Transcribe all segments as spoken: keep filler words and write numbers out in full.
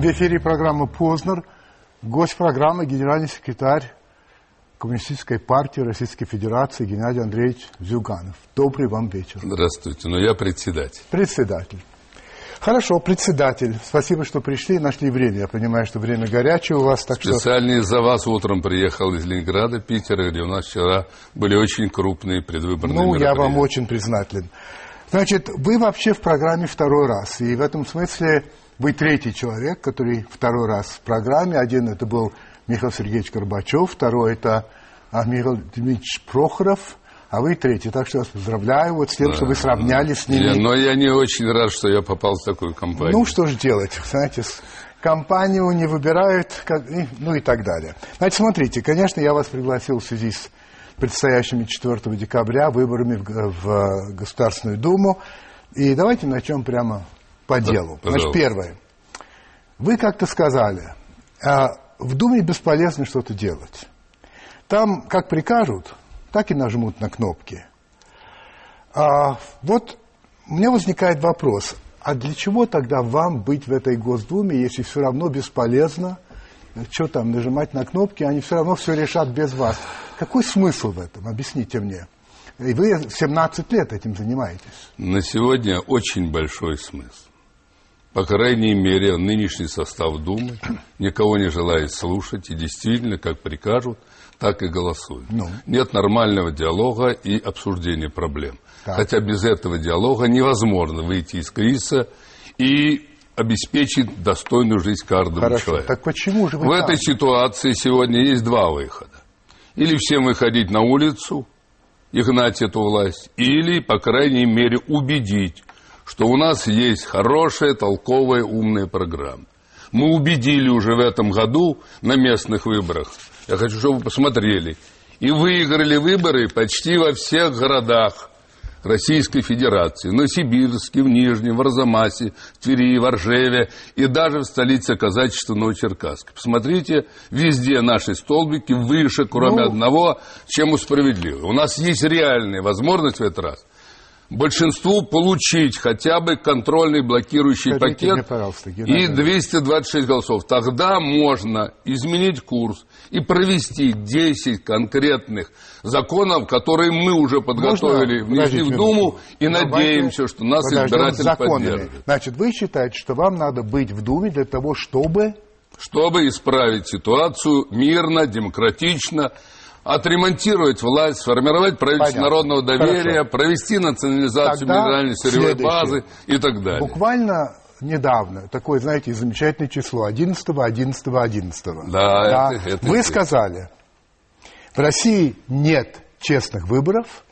В эфире программы «Познер». Гость программы — генеральный секретарь Коммунистической партии Российской Федерации Геннадий Андреевич Зюганов. Добрый вам вечер. Здравствуйте. Но я председатель. Председатель. Хорошо, председатель. Спасибо, что пришли и нашли время. Я понимаю, что время горячее у вас. Так специально что... из-за вас утром приехал из Ленинграда, Питера, где у нас вчера были очень крупные предвыборные ну, мероприятия. Ну, я вам очень признателен. Значит, вы вообще в программе второй раз. И в этом смысле вы третий человек, который второй раз в программе. Один это был Михаил Сергеевич Горбачев, второй это Михаил Дмитриевич Прохоров, а вы третий. Так что я вас поздравляю вот с тем, да, что вы сравняли с ними. Я, но я не очень рад, что я попал в такую компанию. Ну, что же делать, знаете, компанию не выбирают, ну и так далее. Значит, смотрите, конечно, я вас пригласил в связи с предстоящими четвёртого декабря выборами в Государственную Думу. И давайте начнем прямо по делу. Да, значит, первое. Вы как-то сказали... В Думе бесполезно что-то делать. Там как прикажут, так и нажмут на кнопки. А вот у меня возникает вопрос, а для чего тогда вам быть в этой Госдуме, если все равно бесполезно, что там, нажимать на кнопки, они все равно все решат без вас? Какой смысл в этом? Объясните мне. И вы семнадцать лет этим занимаетесь. На сегодня очень большой смысл. По крайней мере, нынешний состав Думы никого не желает слушать, и действительно, как прикажут, так и голосуют. Ну. Нет нормального диалога и обсуждения проблем. Так. Хотя без этого диалога невозможно выйти из кризиса и обеспечить достойную жизнь каждому Хорошо. человеку. Так почему же вы В там? этой ситуации сегодня есть два выхода. Или всем выходить на улицу и гнать эту власть, или, по крайней мере, убедить, что у нас есть хорошая, толковая, умная программа. Мы убедили уже в этом году на местных выборах. Я хочу, чтобы вы посмотрели. И выиграли выборы почти во всех городах Российской Федерации. В Новосибирске, в Нижнем, в Арзамасе, в Твери, в Ржеве и даже в столице казачества Новочеркасске. Посмотрите, везде наши столбики выше, кроме ну... одного, чем у справедливого. У нас есть реальная возможность в этот раз большинству получить хотя бы контрольный блокирующий Скажите пакет мне, и двести двадцать шесть голосов. Тогда можно изменить курс и провести десять конкретных законов, которые мы уже подготовили, можно внесли в Думу, и Давайте надеемся, что нас избиратель поддержит. Значит, вы считаете, что вам надо быть в Думе для того, чтобы... Чтобы исправить ситуацию мирно, демократично, отремонтировать власть, сформировать правительство Понятно. народного доверия, Хорошо. провести национализацию Тогда минеральной сырьевой базы и так далее. Буквально недавно, такое, знаете, замечательное число, одиннадцатого, одиннадцатого, одиннадцатого. Да, да. Это, это, Вы это. сказали, в России нет честных выборов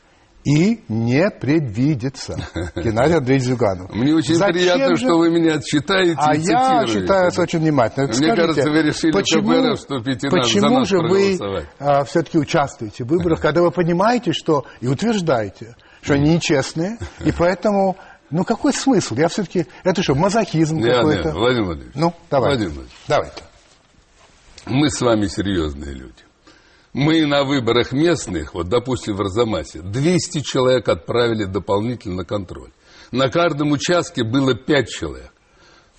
и не предвидится. Геннадий Андреевич Зюганов. Мне очень Зачем приятно, же... что вы меня читаете а и цитируете. А я читаю очень внимательно. Мне Скажите, кажется, вы решили почему, вступить и почему нас, за нас проголосовать. Почему же вы а, все-таки участвуете в выборах, когда вы понимаете, что и утверждаете, что они нечестные, и поэтому... Ну, какой смысл? Я все-таки... Это что, мазохизм какой-то? Нет, Владимир Владимирович. Ну, давайте. Владимир Владимирович. Давайте. Мы с вами серьезные люди. Мы на выборах местных, вот, допустим, в Арзамасе, двести человек отправили дополнительно на контроль. На каждом участке было пять человек.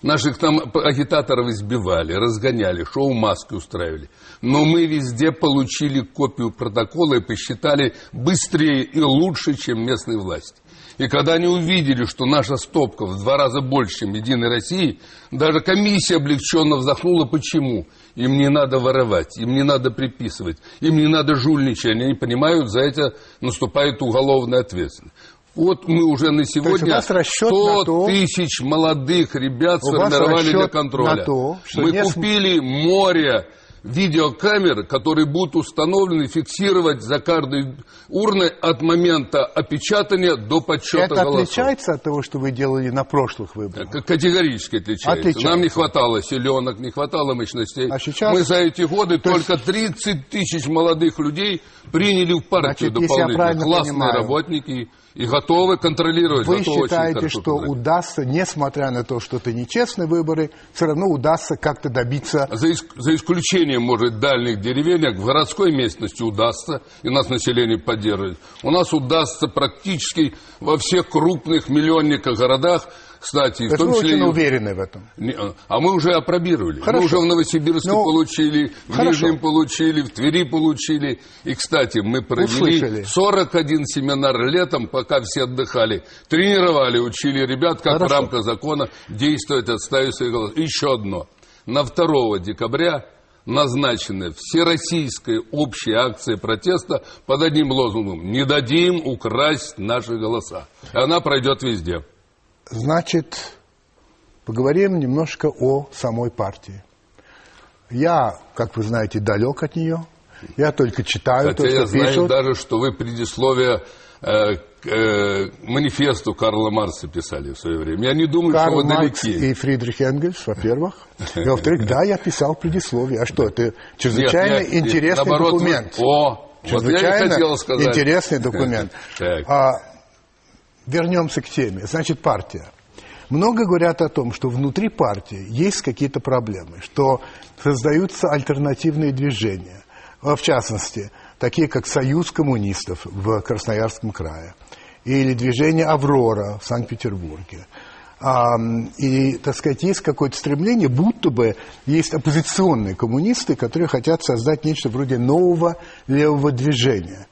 Наших там агитаторов избивали, разгоняли, шоу-маски устраивали. Но мы везде получили копию протокола и посчитали быстрее и лучше, чем местные власти. И когда они увидели, что наша стопка в два раза больше, чем «Единой России», даже комиссия облегченно вздохнула. Почему? Им не надо воровать, им не надо приписывать, им не надо жульничать. Они понимают, за это наступает уголовная ответственность. Вот мы уже на сегодня сто тысяч молодых ребят сформировали для контроля. То, мы не... купили море видеокамер, которые будут установлены, фиксировать за каждой урной от момента опечатания до подсчета это голосов. Это отличается от того, что вы делали на прошлых выборах? Категорически отличается. отличается. Нам не хватало силенок, не хватало мощностей. А сейчас... Мы за эти годы То только есть... тридцать тысяч молодых людей приняли в партию Значит, дополнительно. Классные понимаю, работники и готовы контролировать. Вы готовы считаете, что контролировать. удастся, несмотря на то, что это нечестные выборы, все равно удастся как-то добиться... За, иск... за исключением объединением, может, дальних деревень, а в городской местности удастся, и нас население поддерживает. У нас удастся практически во всех крупных миллионниках городах, кстати, в том числе... Вы очень уверены в этом. А мы уже опробировали. Хорошо. Мы уже в Новосибирске ну, получили, в хорошо. Нижнем получили, в Твери получили. И, кстати, мы провели Услышали. сорок один семинар летом, пока все отдыхали. Тренировали, учили ребят, как хорошо. в рамках закона действовать, отставить свои голоса. Еще одно. На второго декабря назначена всероссийская общая акция протеста под одним лозунгом: «Не дадим украсть наши голоса». И она пройдет везде. Значит, поговорим немножко о самой партии. Я, как вы знаете, далек от нее. Я только читаю, хотя то, что я пишут. Знаю даже, что вы предисловие э, к э, манифесту Карла Маркса писали в свое время. Я не думаю, Карл что вы Маркс далеки. И Фридрих Энгельс, во-первых. И, во-вторых, да, я писал предисловие. А что, это чрезвычайно интересный документ. О, чрезвычайно интересный документ. Вернемся к теме. Значит, партия. Много говорят о том, что внутри партии есть какие-то проблемы, что создаются альтернативные движения. В частности, такие как «Союз коммунистов» в Красноярском крае, или движение «Аврора» в Санкт-Петербурге. И, так сказать, есть какое-то стремление, будто бы есть оппозиционные коммунисты, которые хотят создать нечто вроде нового левого движения.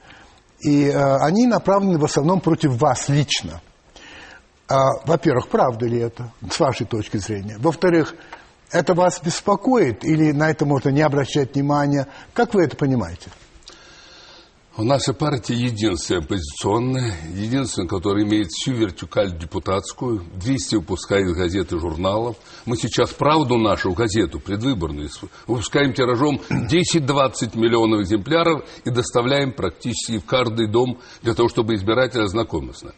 И э, они направлены в основном против вас лично. А, во-первых, правда ли это, с вашей точки зрения? Во-вторых, это вас беспокоит или на это можно не обращать внимания? Как вы это понимаете? У нашей партии единственная оппозиционная, единственная, которая имеет всю вертикаль депутатскую, двести выпускает газет и журналов. Мы сейчас «Правду» нашу газету, предвыборную, выпускаем тиражом десять-двадцать миллионов экземпляров и доставляем практически в каждый дом для того, чтобы избиратель ознакомился с нами.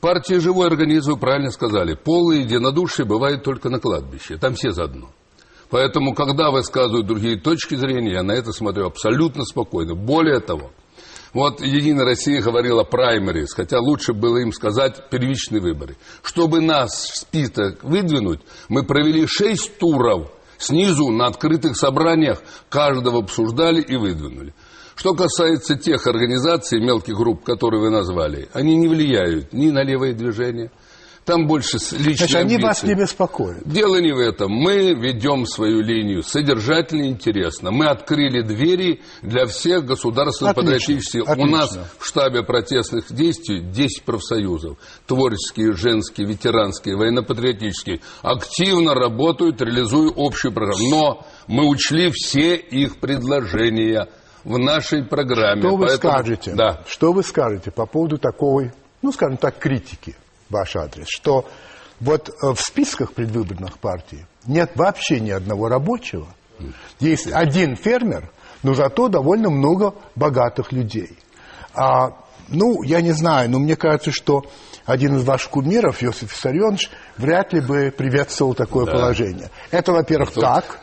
Партия живой организм, вы правильно сказали, полное единодушие бывает только на кладбище, там все заодно. Поэтому, когда высказывают другие точки зрения, я на это смотрю абсолютно спокойно. Более того... Вот «Единая Россия» говорила о праймерис, хотя лучше было им сказать первичные выборы. Чтобы нас в список выдвинуть, мы провели шесть туров снизу на открытых собраниях, каждого обсуждали и выдвинули. Что касается тех организаций, мелких групп, которые вы назвали, они не влияют ни на левое движение, там больше личные амбиции. Они вас не беспокоят. Дело не в этом. Мы ведем свою линию содержательно и интересно. Мы открыли двери для всех государственных патриотических. У нас в штабе протестных действий десять профсоюзов. Творческие, женские, ветеранские, военно-патриотические. Активно работают, реализуя общую программу. Но мы учли все их предложения в нашей программе. Что вы Поэтому... скажете? Да. Что вы скажете по поводу такой, ну, скажем так, критики? Ваш адрес, что вот в списках предвыборных партий нет вообще ни одного рабочего. Есть один фермер, но зато довольно много богатых людей. А, ну, я не знаю, но мне кажется, что один из ваших кумиров, Иосиф Виссарионович, вряд ли бы приветствовал такое да. положение. Это, во-первых, Тут... так.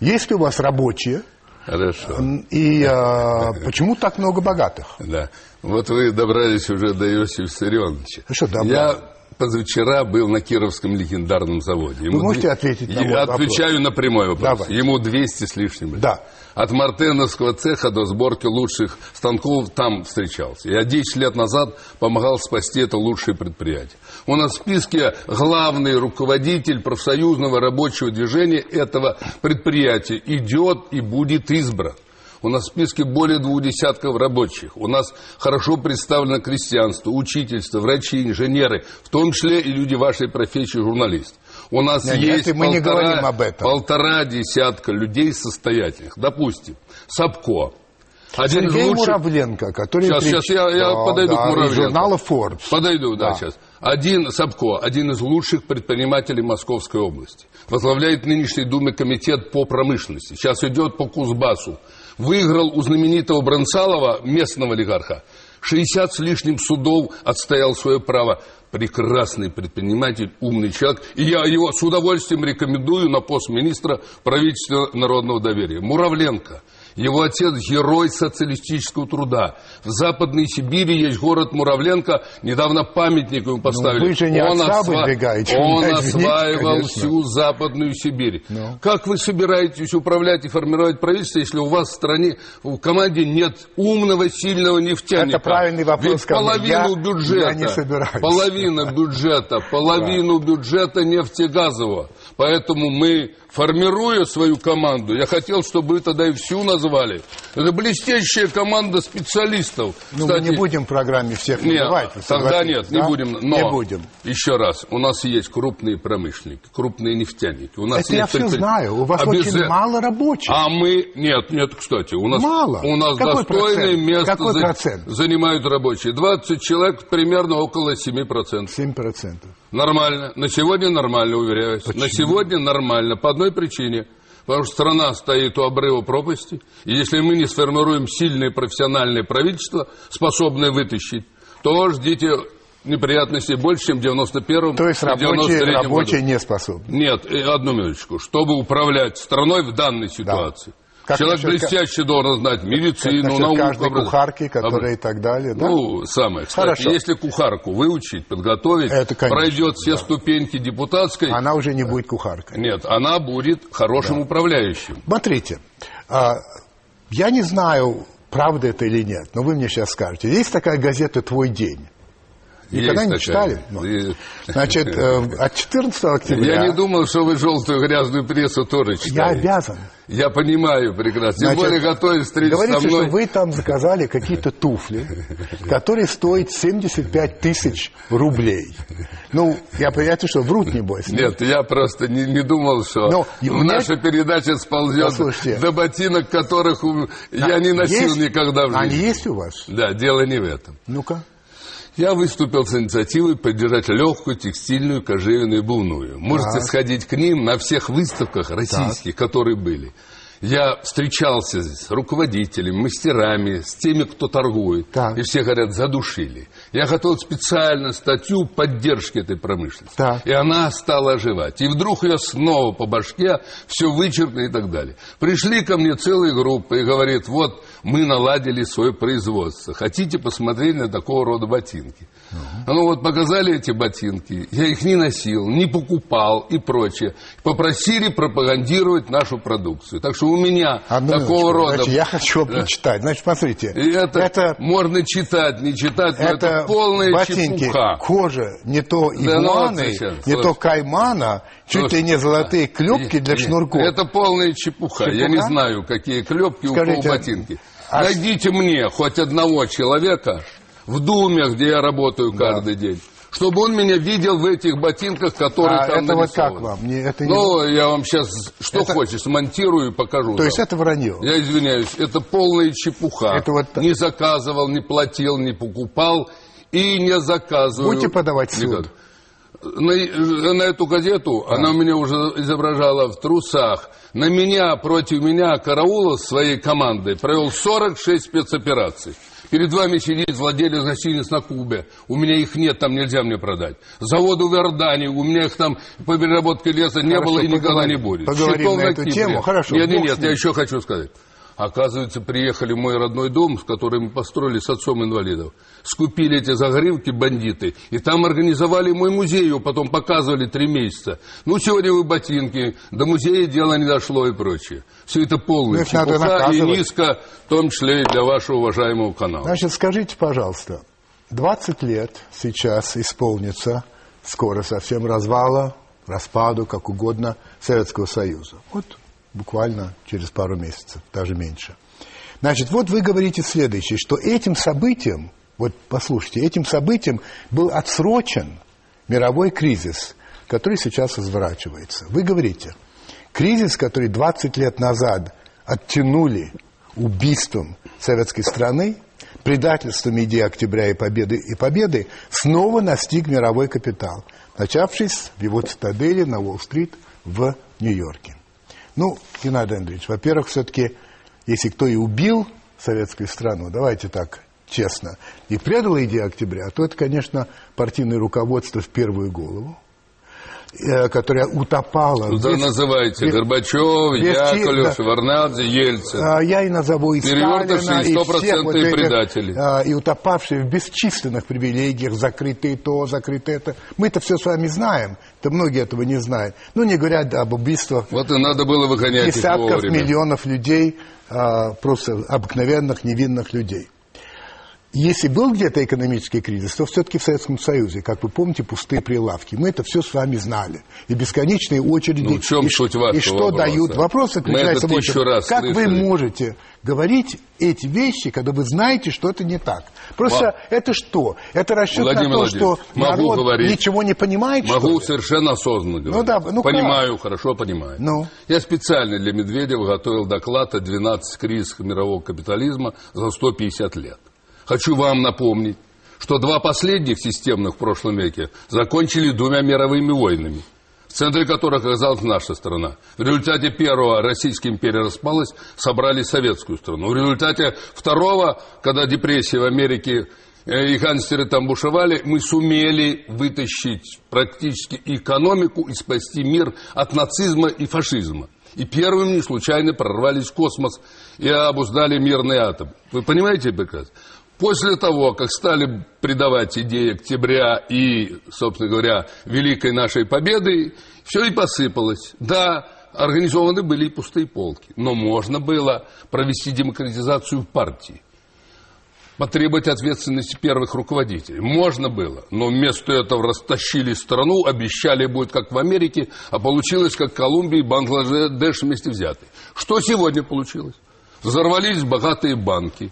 Есть ли у вас рабочие? Хорошо. И а, почему так много богатых? Да. Вот вы добрались уже до Иосифа Виссарионовича. Я позавчера был на Кировском легендарном заводе. Ему вы можете ответить на мой вопрос? Отвечаю на прямой вопрос. Давай. Ему двести с лишним лет. Да. От мартеновского цеха до сборки лучших станков там встречался. Я десять лет назад помогал спасти это лучшее предприятие. У нас в списке главный руководитель профсоюзного рабочего движения этого предприятия идет и будет избран. У нас в списке более двух десятков рабочих. У нас хорошо представлено крестьянство, учительство, врачи, инженеры, в том числе и люди вашей профессии, журналисты. У нас нет, есть нет, полтора, мы не полтора десятка людей состоятельных. Допустим, Сапко. Один Сергей из лучших... Муравленко, который... Сейчас, прич... сейчас я, я да, подойду да, к Муравленко. Журнала «Форбс». Подойду, да, да. сейчас. Один Сапко, один из лучших предпринимателей Московской области. Возглавляет нынешний Думе комитет по промышленности. Сейчас идет по Кузбассу. Выиграл у знаменитого Бронцалова, местного олигарха, шестьдесят с лишним судов, отстоял свое право. Прекрасный предприниматель, умный человек. И я его с удовольствием рекомендую на пост министра правительства народного доверия. Муравленко. Его отец – герой социалистического труда. В Западной Сибири есть город Муравленко. Недавно памятник ему поставили. Ну, вы же не он осва... он осваивал конечно. всю Западную Сибирь. Ну. Как вы собираетесь управлять и формировать правительство, если у вас в стране, в команде нет умного, сильного нефтяника? Это правильный вопрос. Ведь половину я, бюджета, я не собираюсь. Половина бюджета, половину да. бюджета нефтегазового. Поэтому мы, формируя свою команду, я хотел, чтобы вы тогда и всю назвали. Это блестящая команда специалистов. Ну, мы не будем в программе всех называть. Тогда нет, да? не будем. Но не будем. Еще раз, у нас есть крупные промышленники, крупные нефтяники. У нас это есть я только... все знаю, у вас Обяз... очень мало рабочих. А мы... Нет, нет, кстати, у нас, мало. У нас достойное место за... занимают рабочие. двадцать человек, примерно около семь процентов. семь процентов. Нормально. На сегодня нормально, уверяюсь. Почему? На сегодня нормально. По одной причине. Потому что страна стоит у обрыва пропасти. И если мы не сформируем сильное профессиональное правительство, способное вытащить, то ждите неприятностей больше, чем в девяносто первом и девяносто третьем году. То есть рабочие, рабочие не способны. Нет, одну минуточку. Чтобы управлять страной в данной ситуации. Да. Как человек насчет, блестяще должен знать медицину, науку. Каждой кухарки, которые и так далее. Да? Ну, самое. Кстати, Хорошо. если кухарку выучить, подготовить, это, конечно, пройдет все да. ступеньки депутатской. Она уже не будет кухаркой. Нет, она будет хорошим да. управляющим. Смотрите, я не знаю, правда это или нет, но вы мне сейчас скажете. Есть такая газета «Твой день». Никогда не читали? И... Значит, от четырнадцатого октября... Я не думал, что вы желтую грязную прессу тоже читаете. Я обязан. Я понимаю прекрасно. Тем более готовы встретиться со мной. Говорится, что вы там заказали какие-то туфли, которые стоят семьдесят пять тысяч рублей. Ну, я понимаю, что врут, небось. Нет, я просто не, не думал, что Но, в нет... наша передача сползет да, до ботинок, которых у... да, я не носил есть... никогда в жизни. Они есть у вас? Да, дело не в этом. Ну-ка. Я выступил с инициативой поддержать легкую, текстильную, кожевенную и обувную. Можете так. сходить к ним на всех выставках российских, так. которые были. Я встречался с руководителями, мастерами, с теми, кто торгует. Так. И все говорят, задушили. Я готовил специально статью поддержки этой промышленности. Так. И она стала оживать. И вдруг ее снова по башке все вычеркнули и так далее. Пришли ко мне целые группы и говорят, вот... Мы наладили свое производство. Хотите посмотреть на такого рода ботинки? Uh-huh. Ну вот показали эти ботинки. Я их не носил, не покупал и прочее. Попросили пропагандировать нашу продукцию. Так что у меня Одну такого минуточку. рода... Значит, я хочу прочитать. Значит, смотрите. Это, это... Можно читать, не читать. Но это, это полная ботинки, чепуха. Кожа, не то игуаны, да, ну, не то каймана, чуть ли не золотые клепки для шнурков. Это полная чепуха. чепуха. Я не знаю, какие клепки Скажите, у кого ботинки. А Найдите что... мне хоть одного человека в Думе, где я работаю каждый да. день, чтобы он меня видел в этих ботинках, которые а там это нарисованы. Вот как вам? Не, это не... Ну, я вам сейчас что это... хочешь, смонтирую и покажу. То там. есть это вранье? Я извиняюсь, это полная чепуха. Это вот... Не заказывал, не платил, не покупал и не заказываю. Будете подавать в суд? На, на эту газету, да. она меня уже изображала в трусах. На меня, против меня, Караулов своей командой провел сорок шесть спецопераций. Перед вами сидит владелец гостиниц на Кубе. У меня их нет, там нельзя мне продать. Заводу в Иордании, у меня их там по переработке леса не Хорошо, было и никогда не будет. Поговорим на эту тему. Хорошо, нет, нет, нет, я еще хочу сказать. Оказывается, приехали в мой родной дом, который мы построили с отцом инвалидов. Скупили эти загривки бандиты. И там организовали мой музей. Его потом показывали три месяца. Ну, сегодня вы ботинки. До музея дело не дошло и прочее. Все это полная чепуха и низко, в том числе и для вашего уважаемого канала. Значит, скажите, пожалуйста, двадцать лет сейчас исполнится скоро совсем развала, распаду, как угодно, Советского Союза. Вот буквально через пару месяцев, даже меньше. Значит, вот вы говорите следующее, что этим событием, вот послушайте, этим событием был отсрочен мировой кризис, который сейчас разворачивается. Вы говорите, кризис, который двадцать лет назад оттянули убийством советской страны, предательством идеи октября и победы, и победы, снова настиг мировой капитал, начавшись в его цитадели на Уолл-стрит в Нью-Йорке. Ну, Геннадий Андреевич, во-первых, все-таки, если кто и убил советскую страну, давайте так честно, и предал идею октября, то это, конечно, партийное руководство в первую голову. которая утопала. Что Без... называете? Без... Горбачев, Без... Яковлев, Шеварнадзе, Ельцин. Я и назову и Сталина, и всех вот этих, и утопавшие в бесчисленных привилегиях, закрытые то, закрытые это. Мы это все с вами знаем, то многие этого не знают. Ну, не говоря об убийствах. Вот и надо было выгонять их вовремя. Десятков миллионов людей, просто обыкновенных, невинных людей. Если был где-то экономический кризис, то все-таки в Советском Союзе, как вы помните, пустые прилавки. Мы это все с вами знали. И бесконечные очереди. Ну, в чем и, суть вашего и что вопроса? Дают? Вопрос отвечается больше. Раз как слышали. Вы можете говорить эти вещи, когда вы знаете, что это не так? Просто Вам... это что? Это расчет Владимир на то, что народ говорить. Ничего не понимает? Могу совершенно осознанно говорить. Ну, да, ну, понимаю, как? Хорошо понимаю. Ну. Я специально для Медведева готовил доклад о двенадцати кризисах мирового капитализма за сто пятьдесят лет. Хочу вам напомнить, что два последних системных в прошлом веке закончили двумя мировыми войнами, в центре которых оказалась наша страна. В результате первого Российская империя распалась, собрали советскую страну. В результате второго, когда депрессия в Америке и гангстеры там бушевали, мы сумели вытащить практически экономику и спасти мир от нацизма и фашизма. И первыми случайно прорвались в космос и обуздали мирный атом. Вы понимаете прекрасно? После того, как стали придавать идеи октября и, собственно говоря, великой нашей победы, все и посыпалось. Да, организованы были и пустые полки, но можно было провести демократизацию партии, потребовать ответственности первых руководителей. Можно было, но вместо этого растащили страну, обещали, будет как в Америке, а получилось как Колумбия и Бангладеш вместе взятые. Что сегодня получилось? Взорвались богатые банки.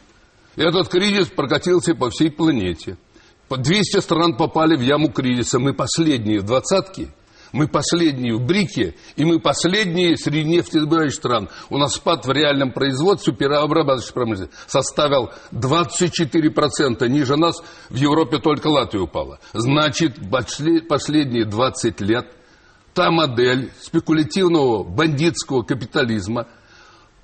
Этот кризис прокатился по всей планете. двести стран попали в яму кризиса. Мы последние в двадцатке, мы последние в БРИКе, и мы последние среди нефтедобывающих стран. У нас спад в реальном производстве переобрабатывающей промышленности составил двадцать четыре процента. Ниже нас в Европе только Латвия упала. Значит, последние двадцать лет та модель спекулятивного бандитского капитализма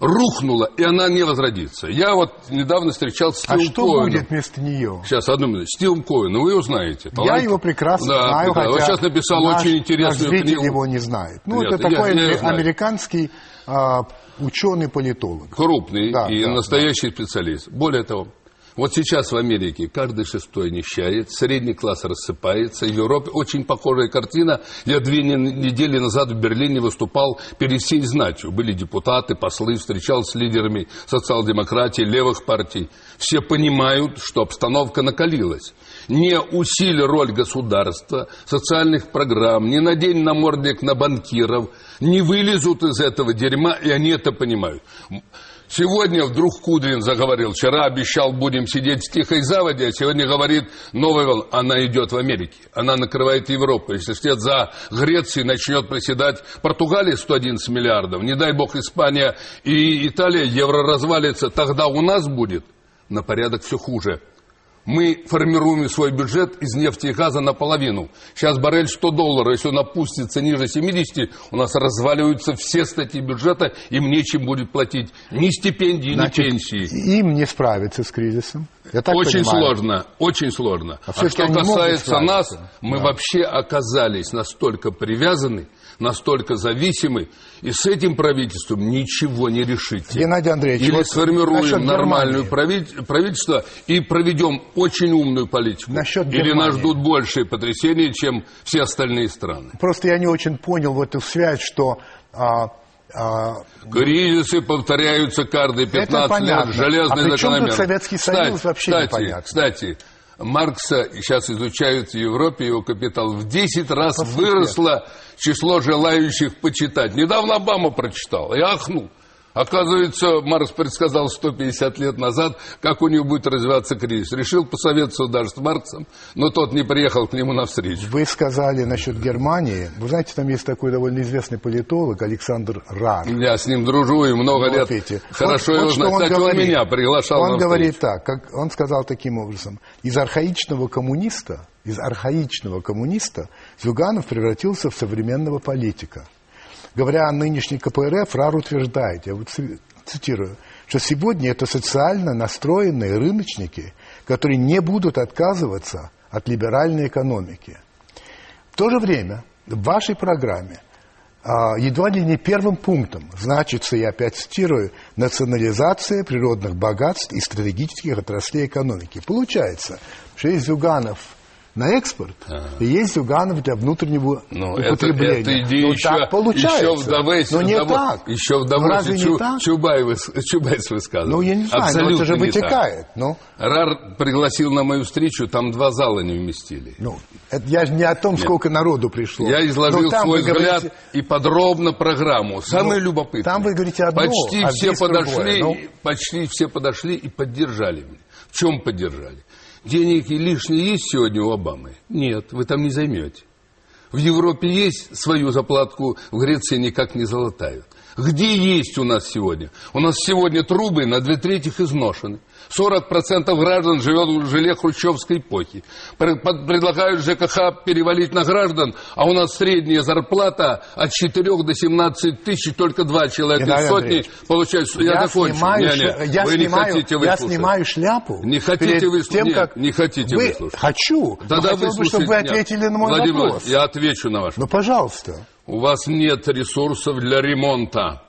рухнула, и она не возродится. Я вот недавно встречался с Стивом Коэном. А что Коэном. Будет вместо нее? Сейчас, одну минуту. Стивом Коэном, вы его знаете. Талант. Я его прекрасно да, знаю, прекрасно. Хотя вот сейчас написал наш, очень интересную наш зритель его не знает. Ну, Нет, это я, такой я американский а, ученый-политолог. Крупный да, и да, настоящий да. специалист. Более того, вот сейчас в Америке каждый шестой нищает, средний класс рассыпается. В Европе очень похожая картина. Я две недели назад в Берлине выступал перед всей знатью. Были депутаты, послы, встречался с лидерами социал-демократии, левых партий. Все понимают, что обстановка накалилась. Не усили роль государства, социальных программ, не надень намордник на банкиров, не вылезут из этого дерьма, и они это понимают. Сегодня вдруг Кудрин заговорил, вчера обещал, будем сидеть в тихой заводе, а сегодня говорит, новая волна, она идет в Америке, она накрывает Европу. Если вслед за Грецией начнет проседать Португалия сто одиннадцать миллиардов, не дай бог Испания и Италия, евро развалится, тогда у нас будет на порядок все хуже. Мы формируем свой бюджет из нефти и газа наполовину. Сейчас баррель сто долларов, если он опустится ниже семидесяти, у нас разваливаются все статьи бюджета, им нечем будет платить ни стипендии, Значит, ни пенсии. Им не справиться с кризисом. Я так очень понимаю. сложно, очень сложно. А, а что касается нас, мы да. вообще оказались настолько привязаны, настолько зависимы, и с этим правительством ничего не решите. Геннадий Андреевич, или сформируем нормальное правительство и проведем очень умную политику, или нас ждут большие потрясения, чем все остальные страны. Просто я не очень понял вот эту связь, что... А... Кризисы повторяются каждые пятнадцать лет, железный а закономерно. Советский Союз кстати, вообще кстати, непонятно. Кстати, Маркса сейчас изучают в Европе, его капитал в десять раз Послушайте. выросло число желающих почитать. Недавно Обама прочитал, и ахнул. Оказывается, Маркс предсказал сто пятьдесят лет назад, как у него будет развиваться кризис. Решил посоветоваться даже с Марксом, но тот не приехал к нему навстречу. Вы сказали насчет Германии. Вы знаете, там есть такой довольно известный политолог Александр Рар. Я с ним дружу и много вот лет. Эти. Хорошо вот, его вот знаю. Кстати, говорит, он меня приглашал Он говорит так, как он сказал таким образом. Из архаичного коммуниста, из архаичного коммуниста Зюганов превратился в современного политика. Говоря о нынешней КПРФ, Рар утверждает, я вот цитирую, что сегодня это социально настроенные рыночники, которые не будут отказываться от либеральной экономики. В то же время в вашей программе едва ли не первым пунктом значится, я опять цитирую, национализация природных богатств и стратегических отраслей экономики. Получается, что есть Зюганов на экспорт, ага. и есть Зюганов для внутреннего ну, употребления. Это, это идея ну, еще, так получается. Еще вдовы, но не вдовы, так. Еще вдовы Чу, Чубайс, Чубайс высказывал. Ну, я не знаю, абсолютно но это же вытекает. Ну. Рар пригласил на мою встречу, там два зала не вместили. Ну, это я же не о том, Нет. сколько народу пришло. Я изложил свой взгляд говорите... и подробно программу. Самое ну, любопытное. Там вы говорите одно, почти а все подошли, ну... Почти все подошли и поддержали меня. В чем поддержали? Денег лишние есть сегодня у Обамы? Нет, вы там не займете. В Европе есть свою заплатку, в Греции никак не залатают. Где есть у нас сегодня? У нас сегодня трубы на две трети изношены. сорок процентов граждан живет в жиле хрущевской эпохи. Предлагают ЖКХ перевалить на граждан, а у нас средняя зарплата от четырёх до семнадцати тысяч, только два человека из сотни получают. Я, я закончу. Снимаю, не, не. Я, снимаю, не я снимаю шляпу. Не хотите выслушать? Тем, как... Не хотите вы... выслушать. Хочу. Тогда хотел бы, чтобы вы ответили нет. на мой Владимир, вопрос. Я отвечу на ваш вопрос. Ну, пожалуйста. У вас нет ресурсов для ремонта.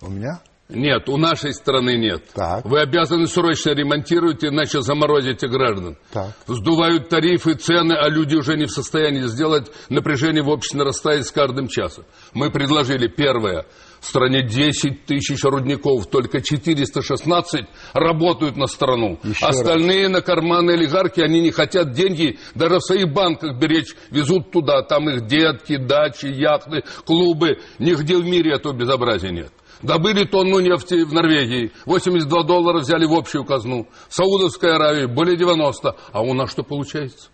У меня? Нет, у нашей страны нет. Так. Вы обязаны срочно ремонтировать, иначе заморозите граждан. Так. Сдувают тарифы, цены, а люди уже не в состоянии сделать. Напряжение в обществе нарастает с каждым часом. Мы предложили, первое, в стране десять тысяч рудников, только четыреста шестнадцать работают на страну. Еще Остальные раз. На карманы олигархи, они не хотят деньги даже в своих банках беречь. Везут туда, там их детки, дачи, яхты, клубы. Нигде в мире этого безобразия нет. Добыли тонну нефти в Норвегии, восемьдесят два доллара взяли в общую казну. В Саудовской Аравии более девяносто. А у нас что получается?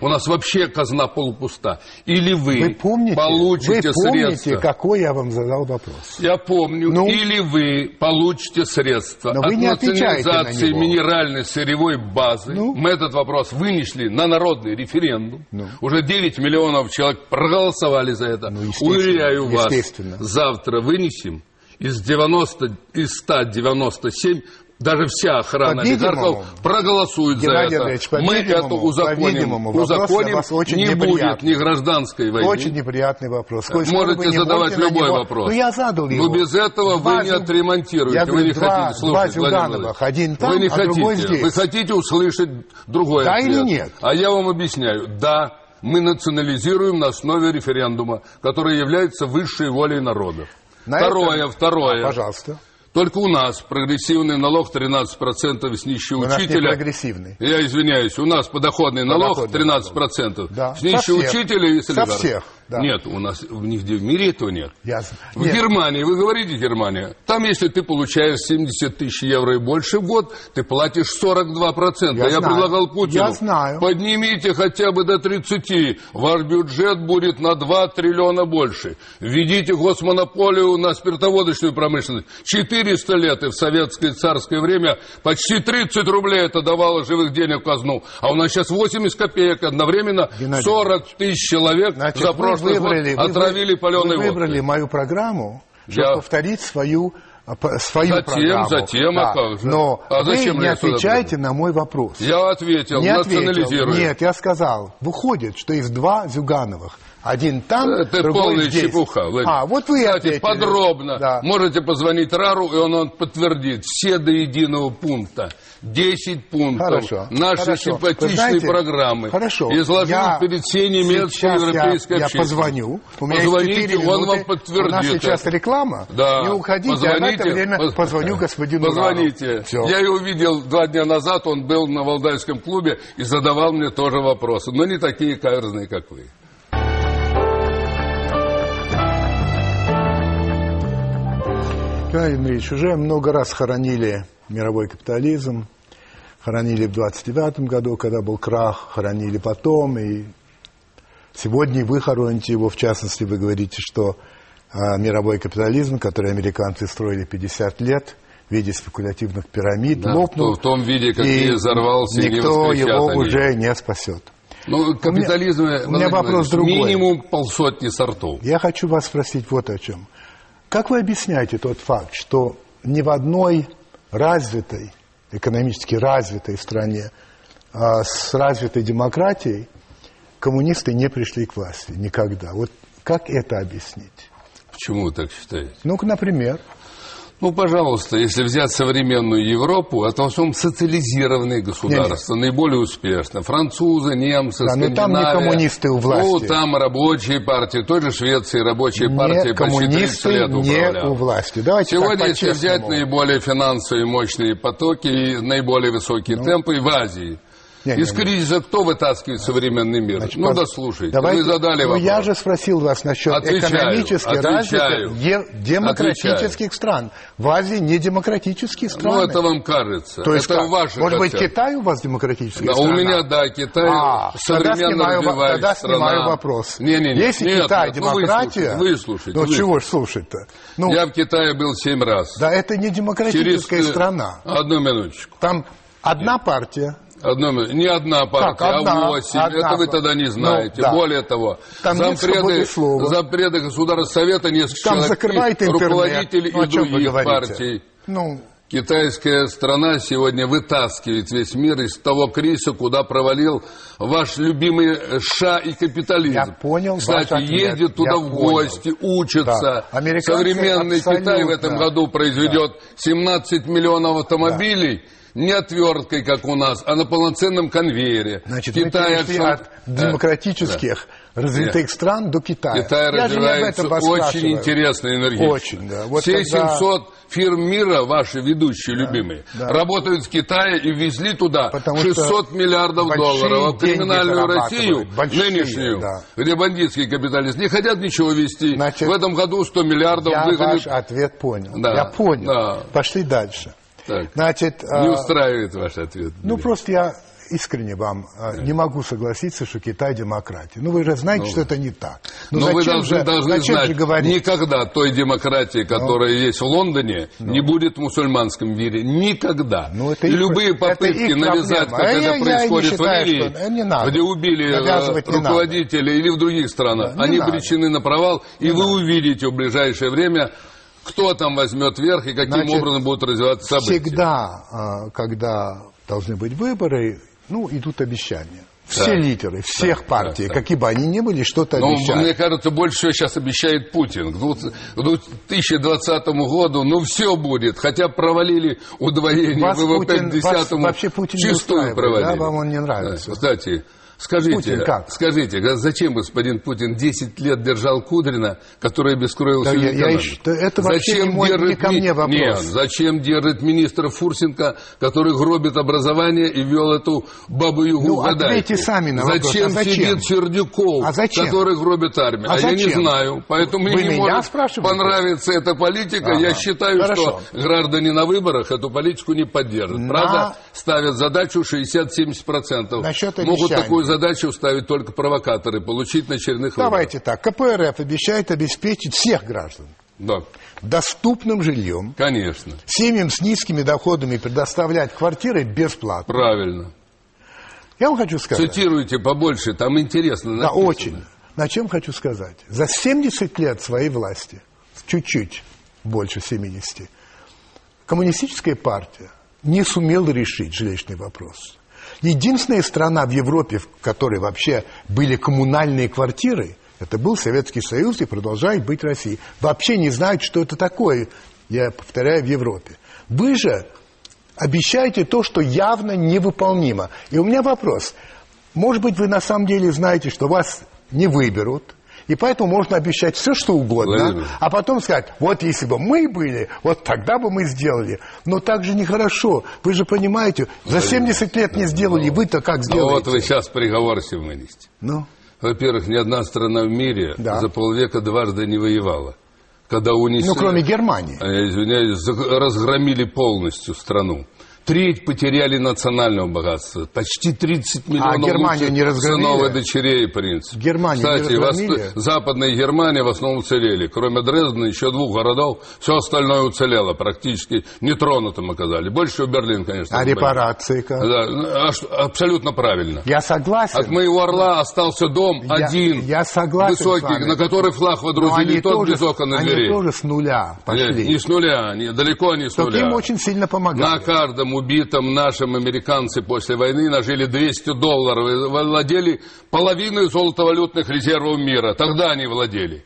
У нас вообще казна полупуста. Или вы, вы помните, получите вы помните, средства... какой я вам задал вопрос? Я помню. Ну, или вы получите средства от национализации минеральной сырьевой базы. Ну, мы этот вопрос вынесли на народный референдум. Ну, уже девять миллионов человек проголосовали за это. Ну, уверяю вас, завтра вынесем. Из, девяноста, из ста девяноста семи даже вся охрана олигархов проголосует Геннадий за это. Мы это узаконим. Узаконим не неприятный. Будет ни гражданской войны. Очень неприятный вопрос. Да. Можете задавать любой него... вопрос. Но я задал его. Но без этого два вы не зю... отремонтируете. Я говорю, вы не два, хотите слушать, Владимир один там, вы не а хотите. Вы хотите услышать другой да ответ. Да или нет? А я вам объясняю. Да. Мы национализируем на основе референдума, который является высшей волей народа. На второе, это... второе. Пожалуйста. Только у нас прогрессивный налог тринадцать процентов с нищего у учителя. У нас не прогрессивный. Я извиняюсь, у нас подоходный, подоходный налог тринадцать процентов. Да. С нищего учителя и с олигархов. Со всех. Да. Нет, у нас нигде в мире этого нет. Я... В нет. Германии, вы говорите Германия, там если ты получаешь семьдесят тысяч евро и больше в год, ты платишь сорок два процента. Я, я предлагал Путину, я знаю. Поднимите хотя бы до тридцати, ваш бюджет будет на два триллиона больше. Введите госмонополию на спиртоводочную промышленность. четыреста лет и в советское царское время почти тридцать рублей это давало живых денег в казну. А у нас сейчас восемьдесят копеек одновременно. Геннадий, сорок тысяч человек значит, за прошлый Выбрали, отравили паленой водкой. Вы выбрали мою программу, чтобы я... повторить свою, свою затем, программу. Затем, да. а как же? Но а вы не отвечаете на мой вопрос. Я ответил, не национализирую. Ответил. Нет, я сказал, выходит, что есть два Зюгановых. Один там, это другой здесь. Это полная чепуха. Владимир. А, вот вы Кстати, ответили. Подробно да. можете позвонить Рару, и он, он подтвердит все до единого пункта. Десять пунктов хорошо, нашей хорошо. симпатичной знаете, программы. Хорошо. Изложил я перед всей немецкой европейской я, общественностью. Я позвоню. У меня Позвоните, он минуты. Вам подтвердит. У нас сейчас реклама. Да. Не уходите, позвоните, а в это время поз... позвоню господину Позвоните. Рару. Все. Я его видел два дня назад, он был на Валдайском клубе и задавал мне тоже вопросы. Но не такие каверзные, как вы. Геннадий Андреевич, уже много раз хоронили мировой капитализм, хоронили в двадцать девятом году, когда был крах, хоронили потом, и сегодня вы хороните его, в частности, вы говорите, что э, мировой капитализм, который американцы строили пятьдесят лет в виде спекулятивных пирамид, да, лопнул, в том виде, как и взорвался, никто и не его уже не спасет. Ну, капитализм, у меня, у меня вопрос другой. Минимум полсотни сортов. Я хочу вас спросить вот о чем. Как вы объясняете тот факт, что ни в одной развитой, экономически развитой стране а с развитой демократией коммунисты не пришли к власти никогда? Вот Как это объяснить? Почему вы так считаете? Ну, например... Ну, пожалуйста, если взять современную Европу, это в основном социализированные государства, нет, нет. наиболее успешно. Французы, немцы, да, Скандинавия. Но там не коммунисты у власти. Ну, там рабочие партии, той же Швеции рабочие не партии почти тридцать лет управляют. Не у власти. Давайте сегодня, если взять наиболее финансовые мощные потоки и наиболее высокие ну. темпы в Азии. Не, Из не, кризиса не. кто вытаскивает современный мир? Значит, ну, дослушайте. Да, вы задали вопрос. Ну, я же спросил вас насчет отвечаю, экономических отвечаю, разлик демократических отвечаю. стран. В Азии не демократические страны. Ну, это вам кажется. То есть это ваши Может хотят. быть, Китай у вас демократические да, страны? У меня, да, Китай а, современно развивается. Тогда снимаю вопрос. Не, не, не, Если нет, Китай нет, демократия... Ну, выслушайте. Ну, чего ж слушать-то? Ну, я в Китае был семь раз. Да, это не демократическая Через... страна. Одну минуточку. Там одна нет. партия... Одно, не одна партия, так, одна, а восемь. Одна, это вы тогда не знаете. Ну, да. Более того, зампреды, зампреды Государственного Совета несколько там человек, руководители ну, и других партий. Ну... Китайская страна сегодня вытаскивает весь мир из того кризиса, куда провалил ваш любимый США и капитализм. Я понял. Кстати, ездит туда Я в гости, понял. учится. Да. Современный абсолютно... Китай в этом году произведет да. семнадцать миллионов автомобилей. Да. Не отверткой, как у нас, а на полноценном конвейере. Значит, Китай мы перешли от демократических да. развитых Нет. стран до Китая. Китай Я развивается очень интересно и энергично. Да. Вот Все тогда... семьсот фирм мира, ваши ведущие, да. любимые, да. работают в Китае и везли туда Потому шестьсот миллиардов долларов. А криминальную Россию, большие, нынешнюю, да. где бандитский капиталист, не хотят ничего вести. Значит, в этом году сто миллиардов я выгонят. Я ваш ответ понял. Да. Я понял. Да. Пошли дальше. Так, Значит, не устраивает ваш ответ. Ну, меня. просто я искренне вам да. не могу согласиться, что Китай демократия. Ну, вы же знаете, ну, что это не так. Ну, но вы должны, же, должны знать, никогда той демократии, которая ну, есть в Лондоне, ну, не будет в мусульманском мире. Никогда. Ну, и их, любые попытки навязать, как а это я, происходит я считаю, в Ливии, что... где убили руководителей или в других странах, да, они надо. Обречены на провал, не и надо. Вы увидите в ближайшее время... Кто там возьмет верх и каким Значит, образом будут развиваться события? Всегда, когда должны быть выборы, ну, идут обещания. Все да. лидеры, всех да, партий, да, да. какие бы они ни были, что-то ну, обещают. Мне кажется, больше всего сейчас обещает Путин. К две тысячи двадцатому году, ну, все будет. Хотя провалили удвоение вас ВВП Путин, к десятому. Вообще Путин чистую провалили. Да, вам он не нравится. Да. Кстати... Скажите, Путин, как? скажите, зачем господин Путин десять лет держал Кудрина, который обескровил да, я, я ищу, это зачем не, мой, держит, не ко мне вопрос. Нет, зачем держит министра Фурсенко, который гробит образование и вел эту бабу-ягу ну, гадайку? Ответьте сами на вопрос. Зачем, а зачем? сидит Сердюков, а зачем? который гробит армию? А, а я не знаю, поэтому Вы мне не может понравиться эта политика. Ага. Я считаю, Хорошо. что граждане на выборах эту политику не поддержат. На... Правда, ставят задачу шестьдесят-семьдесят процентов. Насчет обещания. Задачу ставят только провокаторы, получить на очередных выборах. Давайте так, КПРФ обещает обеспечить всех граждан да. доступным жильем. Конечно. Семьям с низкими доходами предоставлять квартиры бесплатно. Правильно. Я вам хочу сказать. Цитируйте побольше, там интересно написано. Да, очень. На чем хочу сказать. За семьдесят лет своей власти, чуть-чуть больше семидесяти, коммунистическая партия не сумела решить жилищный вопрос. Единственная страна в Европе, в которой вообще были коммунальные квартиры, это был Советский Союз и продолжает быть Россия. Вообще не знают, что это такое, я повторяю, в Европе. Вы же обещаете то, что явно невыполнимо. И у меня вопрос. Может быть, вы на самом деле знаете, что вас не выберут, и поэтому можно обещать все, что угодно, Владимир. а потом сказать, вот если бы мы были, вот тогда бы мы сделали. Но так же нехорошо. Вы же понимаете, за семьдесят лет не сделали, ну, вы-то как сделаете? Ну вот вы сейчас приговор всем вынести. Ну? Во-первых, ни одна страна в мире да. за полвека дважды не воевала. Когда унесли... Ну, кроме Германии. Извиняюсь, разгромили полностью страну. Треть потеряли национального богатства. Почти тридцать миллионов а Германию не разгромили? Сынов и дочерей, в принципе. Германию Кстати, не разгромили? Вос... Западная Германия в основном уцелели. Кроме Дрездена, еще двух городов, все остальное уцелело. Практически нетронутым оказали. Больше у Берлина, конечно. А репарации как? Да. Абсолютно правильно. Я согласен. От моего орла остался дом я, один. Я согласен высокий, на который флаг водрузили тот тоже, без окон на двери. Они тоже с нуля пошли. Нет, не с нуля. Не, далеко не с нуля. Только им очень сильно помогали. На каждом первым убитым нашим американцы после войны нажили двести долларов и владели половиной золотовалютных резервов мира. Тогда они владели.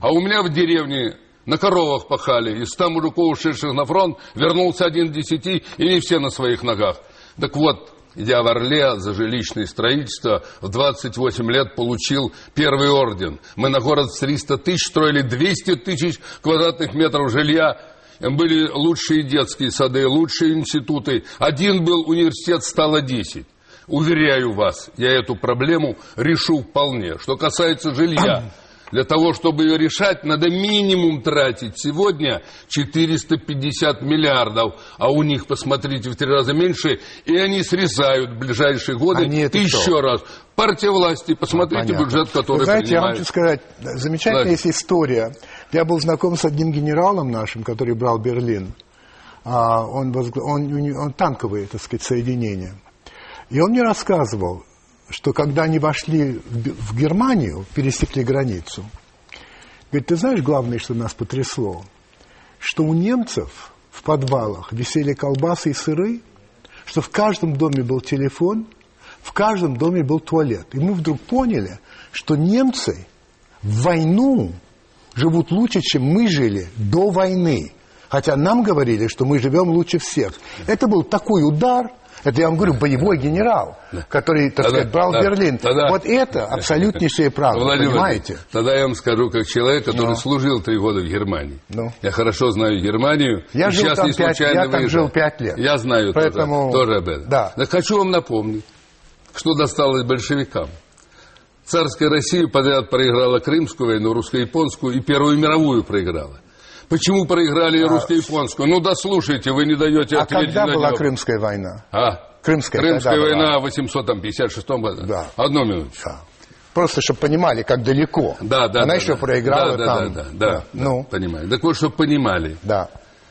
А у меня в деревне на коровах пахали. Из ста мужиков, ушедших на фронт, вернулся один десяти, и не все на своих ногах. Так вот, я в Орле за жилищное строительство в двадцать восемь лет получил первый орден. Мы на город с триста тысяч строили двести тысяч квадратных метров жилья. Были лучшие детские сады, лучшие институты. Один был университет, стало десять. Уверяю вас, я эту проблему решу вполне. Что касается жилья, для того, чтобы ее решать, надо минимум тратить сегодня четыреста пятьдесят миллиардов. А у них, посмотрите, в три раза меньше. И они срезают в ближайшие годы еще раз. Партия власти, посмотрите ну, бюджет, который знаете, принимает. Знаете, я вам хочу сказать, замечательная да. есть история. Я был знаком с одним генералом нашим, который брал Берлин. Он, возгла... он, он танковые, так сказать, соединения. И он мне рассказывал, что когда они вошли в Германию, пересекли границу, говорит, ты знаешь, главное, что нас потрясло? Что у немцев в подвалах висели колбасы и сыры, что в каждом доме был телефон, в каждом доме был туалет. И мы вдруг поняли, что немцы в войну живут лучше, чем мы жили до войны. Хотя нам говорили, что мы живем лучше всех. Это был такой удар. Это, я вам говорю, боевой генерал, который, так сказать, брал тогда, Берлин. Тогда, вот это абсолютнейшая правда, Владимир, понимаете? Тогда я вам скажу, как человек, который Но. служил три года в Германии. Но. Я хорошо знаю Германию. Я жил там, пять, я там жил пять лет. Я знаю Поэтому... тоже, тоже об этом. Да. Но хочу вам напомнить, что досталось большевикам. Царская Россия подряд проиграла Крымскую войну, русско-японскую и Первую мировую проиграла. Почему проиграли а, русско-японскую? Ну, дослушайте, вы не даете а ответить на А когда была него. Крымская война? А? Крымская, Крымская война в восемьсот пятьдесят шестом году. Да. Одну минуту. Да. Просто, чтобы понимали, как далеко. Да, да, Она да, еще да. проиграла да, там. Да, да, да. да. Ну. Понимаю. Так вот, чтобы понимали. Да.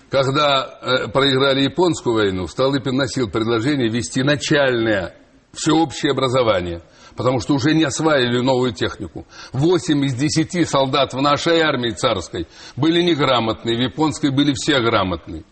Когда э, проиграли японскую войну, Столыпин носил предложение вести начальное всеобщее образование. Потому что уже не осваивали новую технику. Восемь из десяти солдат в нашей армии царской были неграмотные, в японской были все грамотные.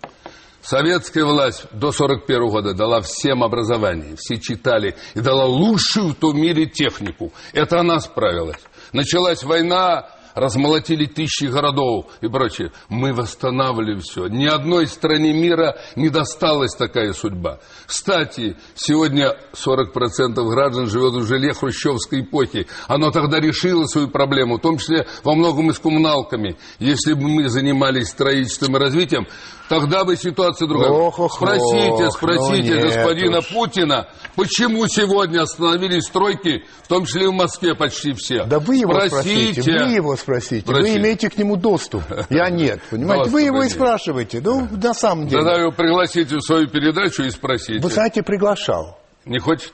Советская власть до сорок первого года дала всем образование, все читали и дала лучшую в том мире технику. Это она справилась. Началась война, размолотили тысячи городов и прочее. Мы восстанавливали все. Ни одной стране мира не досталась такая судьба. Кстати, сегодня сорок процентов граждан живет в жилье хрущевской эпохи. Оно тогда решило свою проблему, в том числе во многом и с коммуналками. Если бы мы занимались строительством и развитием, тогда бы ситуация другая. Ох, ох, спросите, спросите ну, господина уж. Путина, почему сегодня остановились стройки, в том числе и в Москве почти все. Да вы его спросите, спросите вы его спросите. Спросите. Вы имеете к нему доступ. Я нет, понимаете? Доступ вы его нет. и спрашиваете. Ну, да. на самом деле. Тогда его пригласите в свою передачу и спросите. Вы, знаете, приглашал. Не хочет?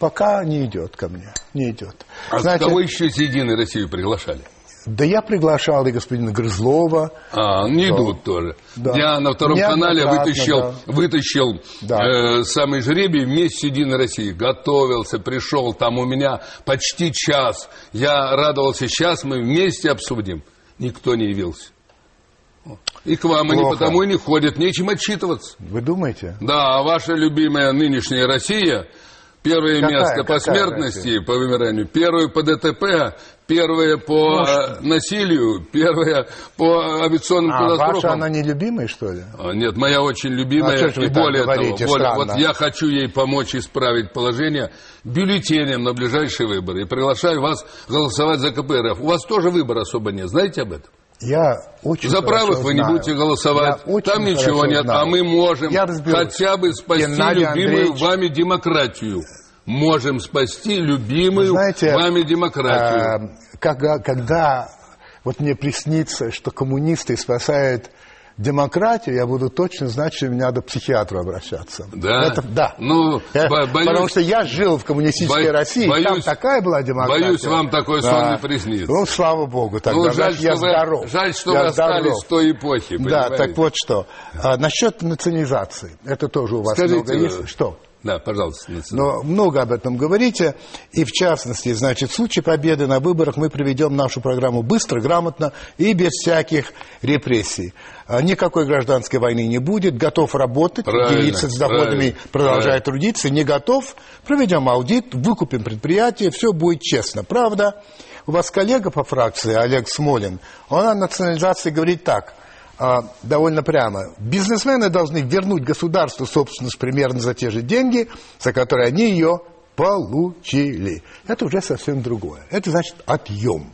Пока не идет ко мне. Не идет. А знаете, кого еще из «Единой России» приглашали? Да я приглашал и господина Грызлова. А, не да. идут тоже. Да. Я на втором я канале вытащил, да. вытащил да. Э, самый жребий вместе с «Единой Россией». Готовился, пришел, там у меня почти час. Я радовался, сейчас мы вместе обсудим. Никто не явился. И к вам Плохо. они потому и не ходят, нечем отчитываться. Вы думаете? Да, ваша любимая нынешняя Россия... Первое какая, место по смертности, Россия? по вымиранию, первое по ДТП, первое по Может... насилию, первое по авиационным а, катастрофам. А ваша она не любимая, что ли? Нет, моя очень любимая. А и более говорите, того, более, вот я хочу ей помочь исправить положение бюллетенем на ближайшие выборы. И приглашаю вас голосовать за КПРФ. У вас тоже выбора особо нет. Знаете об этом? Я очень За правых вы знаю. не будете голосовать, там ничего нет, знаю. а мы можем хотя бы спасти Геннадий любимую Андреевич... вами демократию. Можем спасти любимую знаете, вами демократию. А, когда, когда вот мне приснится, что коммунисты спасают демократию, я буду точно знать, что мне надо к психиатру обращаться. Да? Это, да. Ну, я, боюсь, потому что я жил в коммунистической бо, России, боюсь, там такая была демократия. Боюсь, вам такой да. сон не приснится. Ну, слава богу, тогда ну, жаль, я что здоров. Вы, жаль, что я вы остались здоров. в той эпохи. Понимаете? Да, так вот что. А, насчет национализации, это тоже у вас Скажите, много есть. Что? Да, пожалуйста. Но много об этом говорите. И в частности, значит, в случае победы на выборах мы проведем нашу программу быстро, грамотно и без всяких репрессий. Никакой гражданской войны не будет. Готов работать, правильно, делиться с доходами, продолжает трудиться. Не готов, проведем аудит, выкупим предприятие, все будет честно. Правда, у вас коллега по фракции, Олег Смолин, он о национализации говорит так. Довольно прямо. Бизнесмены должны вернуть государству собственность примерно за те же деньги, за которые они ее получили. Это уже совсем другое. Это значит отъем.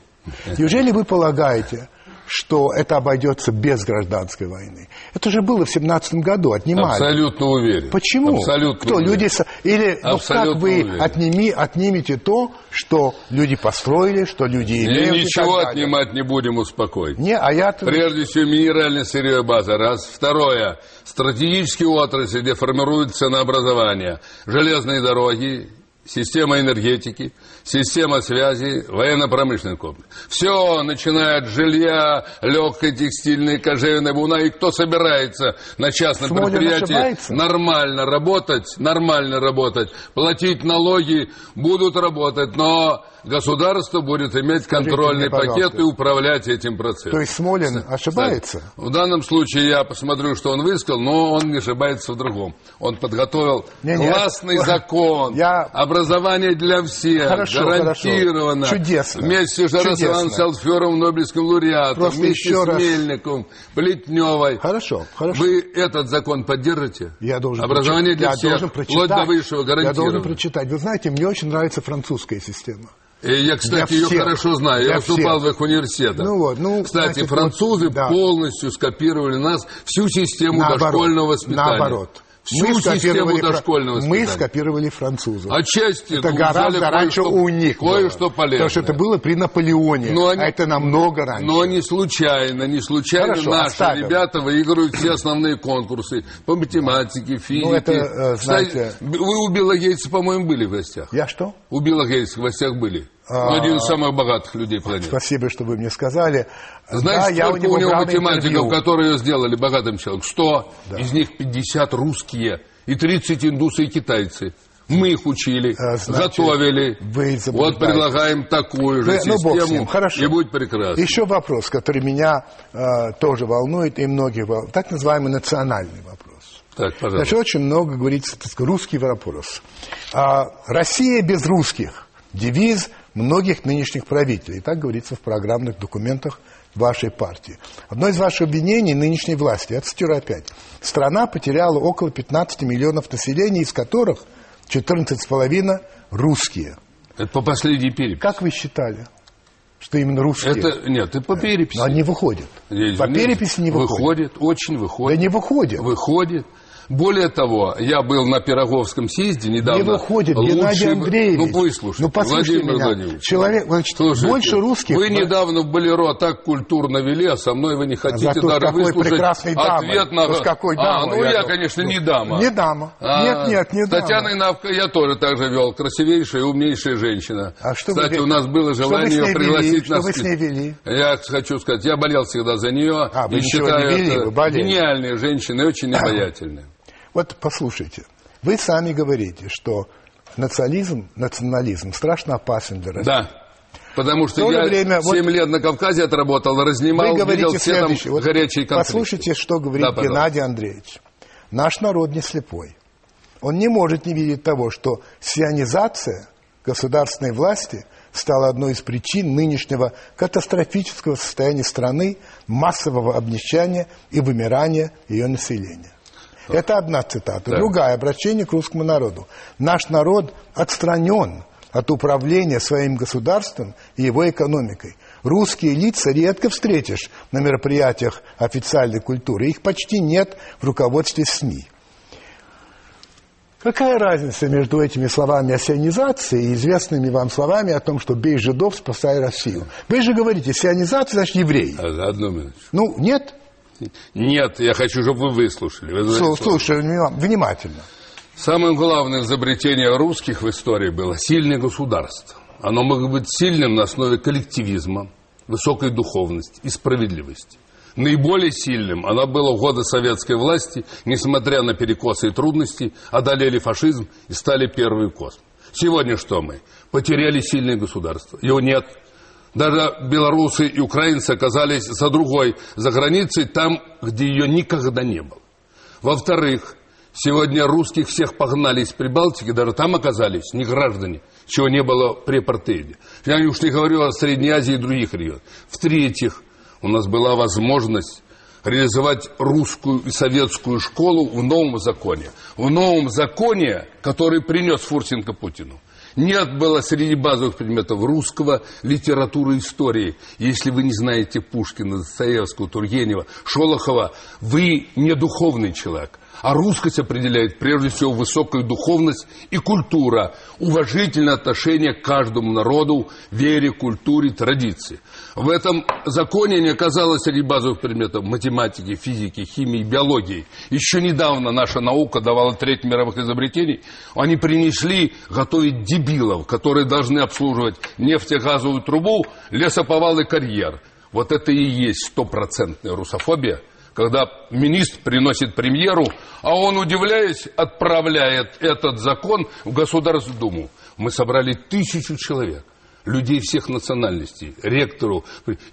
Неужели вы полагаете, что это обойдется без гражданской войны? Это же было в семнадцатом году, отнимали. Абсолютно уверен. Почему? Абсолютно Кто? Уверен. Люди... Или ну, как вы отними, отнимете то, что люди построили, что люди имеют? И ничего и отнимать не будем, успокоить. Не, а я... Прежде всего, минерально-сырьевая база, раз. Второе, стратегические отрасли, где формируется ценообразование, железные дороги, система энергетики, система связи, военно-промышленный комплекс. Все, начиная от жилья, легкой текстильной, кожевенной бумаги. И кто собирается на частном Смолин предприятии ошибается. нормально работать, нормально работать, платить налоги, будут работать, но государство будет иметь контрольный Скажите мне, пакет пожалуйста. и управлять этим процессом. То есть Смолин ошибается? В данном случае я посмотрю, что он высказал, но он не ошибается в другом. Он подготовил не, не, классный я... закон, я... образование для всех. Хорошо. Гарантированно. Хорошо. Чудесно. Вместе с Иваном Салфером, Нобелевским лауреатом, Просто вместе с раз... Мельником, Плетневой. Хорошо, хорошо. Вы этот закон поддержите? Я должен Образование прочитать. для я всех, вплоть до высшего, гарантированно. Я должен прочитать. Вы знаете, мне очень нравится французская система. И я, кстати, ее хорошо знаю. Для я вступал в их университет. Ну, вот, ну, кстати, значит, французы вот, да. полностью скопировали нас, всю систему Наоборот. дошкольного воспитания. Наоборот. Всю мы систему дошкольного воспитания. Мы скопировали французов. Отчасти. Это гораздо раньше у них кое-что полезное. Потому что это было при Наполеоне. Но они, а это намного раньше. Но не случайно, не случайно Хорошо, наши оставим. ребята выигрывают все основные конкурсы по математике, физике. Ну, это, знаете... Вы у Билла Гейтса, по-моему, были в гостях. Я что? У Билла Гейтса в гостях были. Ну, один из самых богатых людей планеты. Спасибо, что вы мне сказали. Знаете, да, сколько я у него математиков, которые сделали богатым человеком? сто Да. Из них пятьдесят русские и тридцать индусы и китайцы. Мы их учили, Значит, готовили. Вот предлагаем такую же вы, систему, ну, и будет прекрасно. Еще вопрос, который меня э, тоже волнует, и многие волнуют. Так называемый национальный вопрос. Так, пожалуйста. Значит, очень много говорится, так сказать, русский вопрос. А, Россия без русских. Девиз многих нынешних правителей. Так говорится в программных документах вашей партии. Одно из ваших обвинений нынешней власти, я цитирую опять, страна потеряла около пятнадцать миллионов населения, из которых четырнадцать с половиной русские. Это по последней переписи. Как вы считали, что именно русские? Это, нет, это по переписи. Но они выходят. По переписи не выходят. Выходят, очень выходят. Да не выходят. Выходят. Более того, я был на Пироговском съезде недавно. Не выходит, лучший... Геннадий Андреевич. Ну, выслушайте, ну, послушайте Владимир меня. Владимирович. Человек, значит, слушайте, больше русских... Вы но... недавно в Болеро так культурно вели, а со мной вы не хотите Зато даже выслушать ответ на... С какой дамой? А, ну я, я конечно, не дама. Не дама. А, нет, нет, не дама. Татьяна Инавка я тоже так же вел. Красивейшая и умнейшая женщина. А что Кстати, вы... у нас было желание ее пригласить что на список. Что вы с ней вели? Я хочу сказать, я болел всегда за нее. А, вы ничего не вели, вы болели. Гениальная женщина и очень обаятельная. Вот послушайте, вы сами говорите, что национализм, национализм страшно опасен для России. Да, потому что я время, семь вот, лет на Кавказе отработал, разнимал, видел все там вот горячие конфликты. Послушайте, что говорит да, Геннадий Андреевич. Наш народ не слепой. Он не может не видеть того, что сионизация государственной власти стала одной из причин нынешнего катастрофического состояния страны, массового обнищания и вымирания ее населения. Это одна цитата. Да. Другая, обращение к русскому народу. Наш народ отстранен от управления своим государством и его экономикой. Русские лица редко встретишь на мероприятиях официальной культуры. Их почти нет в руководстве СМИ. Какая разница между этими словами о сионизации и известными вам словами о том, что бей жидов, спасай Россию? Вы же говорите, сионизация, значит, евреи. Одну минуту. Ну, нет. Нет, я хочу, чтобы вы выслушали. Вы знаете, Слушаю внимательно. Самым главным изобретением русских в истории было сильное государство. Оно могло быть сильным на основе коллективизма, высокой духовности и справедливости. Наиболее сильным она была в годы советской власти, несмотря на перекосы и трудности, одолели фашизм и стали первый косм. Сегодня что мы? Потеряли сильное государство. Его нет. Даже белорусы и украинцы оказались за другой, за границей, там, где ее никогда не было. Во-вторых, сегодня русских всех погнали из Прибалтики, даже там оказались не граждане, чего не было при апартеиде. Я уж не говорю о Средней Азии и других регионах. В-третьих, у нас была возможность реализовать русскую и советскую школу в новом законе. В новом законе, который принес Фурсенко Путину. Нет было среди базовых предметов русского, литературы и истории. Если вы не знаете Пушкина, Достоевского, Тургенева, Шолохова, вы не духовный человек. А русскость определяет прежде всего высокую духовность и культура, уважительное отношение к каждому народу, вере, культуре, традиции. В этом законе не оказалось среди базовых предметов математики, физики, химии, биологии. Еще недавно наша наука давала треть мировых изобретений. Они принесли готовить дебилов, которые должны обслуживать нефтегазовую трубу, лесоповал и карьер. Вот это и есть стопроцентная русофобия. Когда министр приносит премьеру, а он, удивляясь, отправляет этот закон в Государственную Думу. Мы собрали тысячу человек, людей всех национальностей, ректору,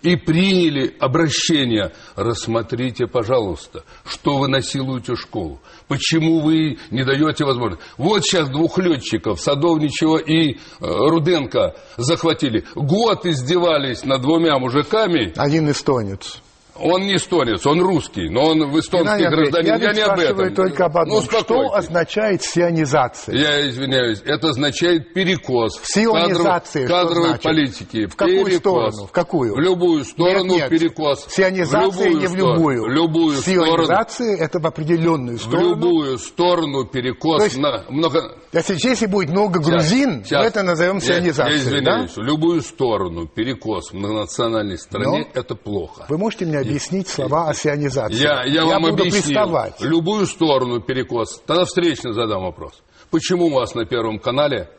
и приняли обращение. Рассмотрите, пожалуйста, что вы насилуете школу, почему вы не даете возможности. Вот сейчас двух летчиков, Садовничева и Руденко, захватили. Год издевались над двумя мужиками. Один эстонец. Он не эстонец, он русский, но он в эстонский гражданин. Я, я не об этом. Только об одном. Ну, что означает сионизация? Я извиняюсь, это означает перекос. Сионизация кадровой политики. В какую перекос. Сторону? В какую? В любую сторону нет, нет. Перекос. Сионизация в не в любую. В любую сионизация это в определенную сторону. В любую сторону перекос. То есть, на много... Если будет много грузин, сейчас, сейчас. Мы это назовем сионизацией. Я, я извиняюсь, да? В любую сторону перекос в многонациональной стране но это плохо. Вы можете мне объяснить слова о сионизации. Я, я, я вам объяснил. Любую сторону перекос. Тогда встречно задам вопрос. Почему у вас на Первом канале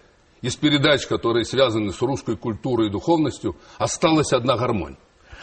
из передач, которые связаны с русской культурой и духовностью, осталась одна гармонь?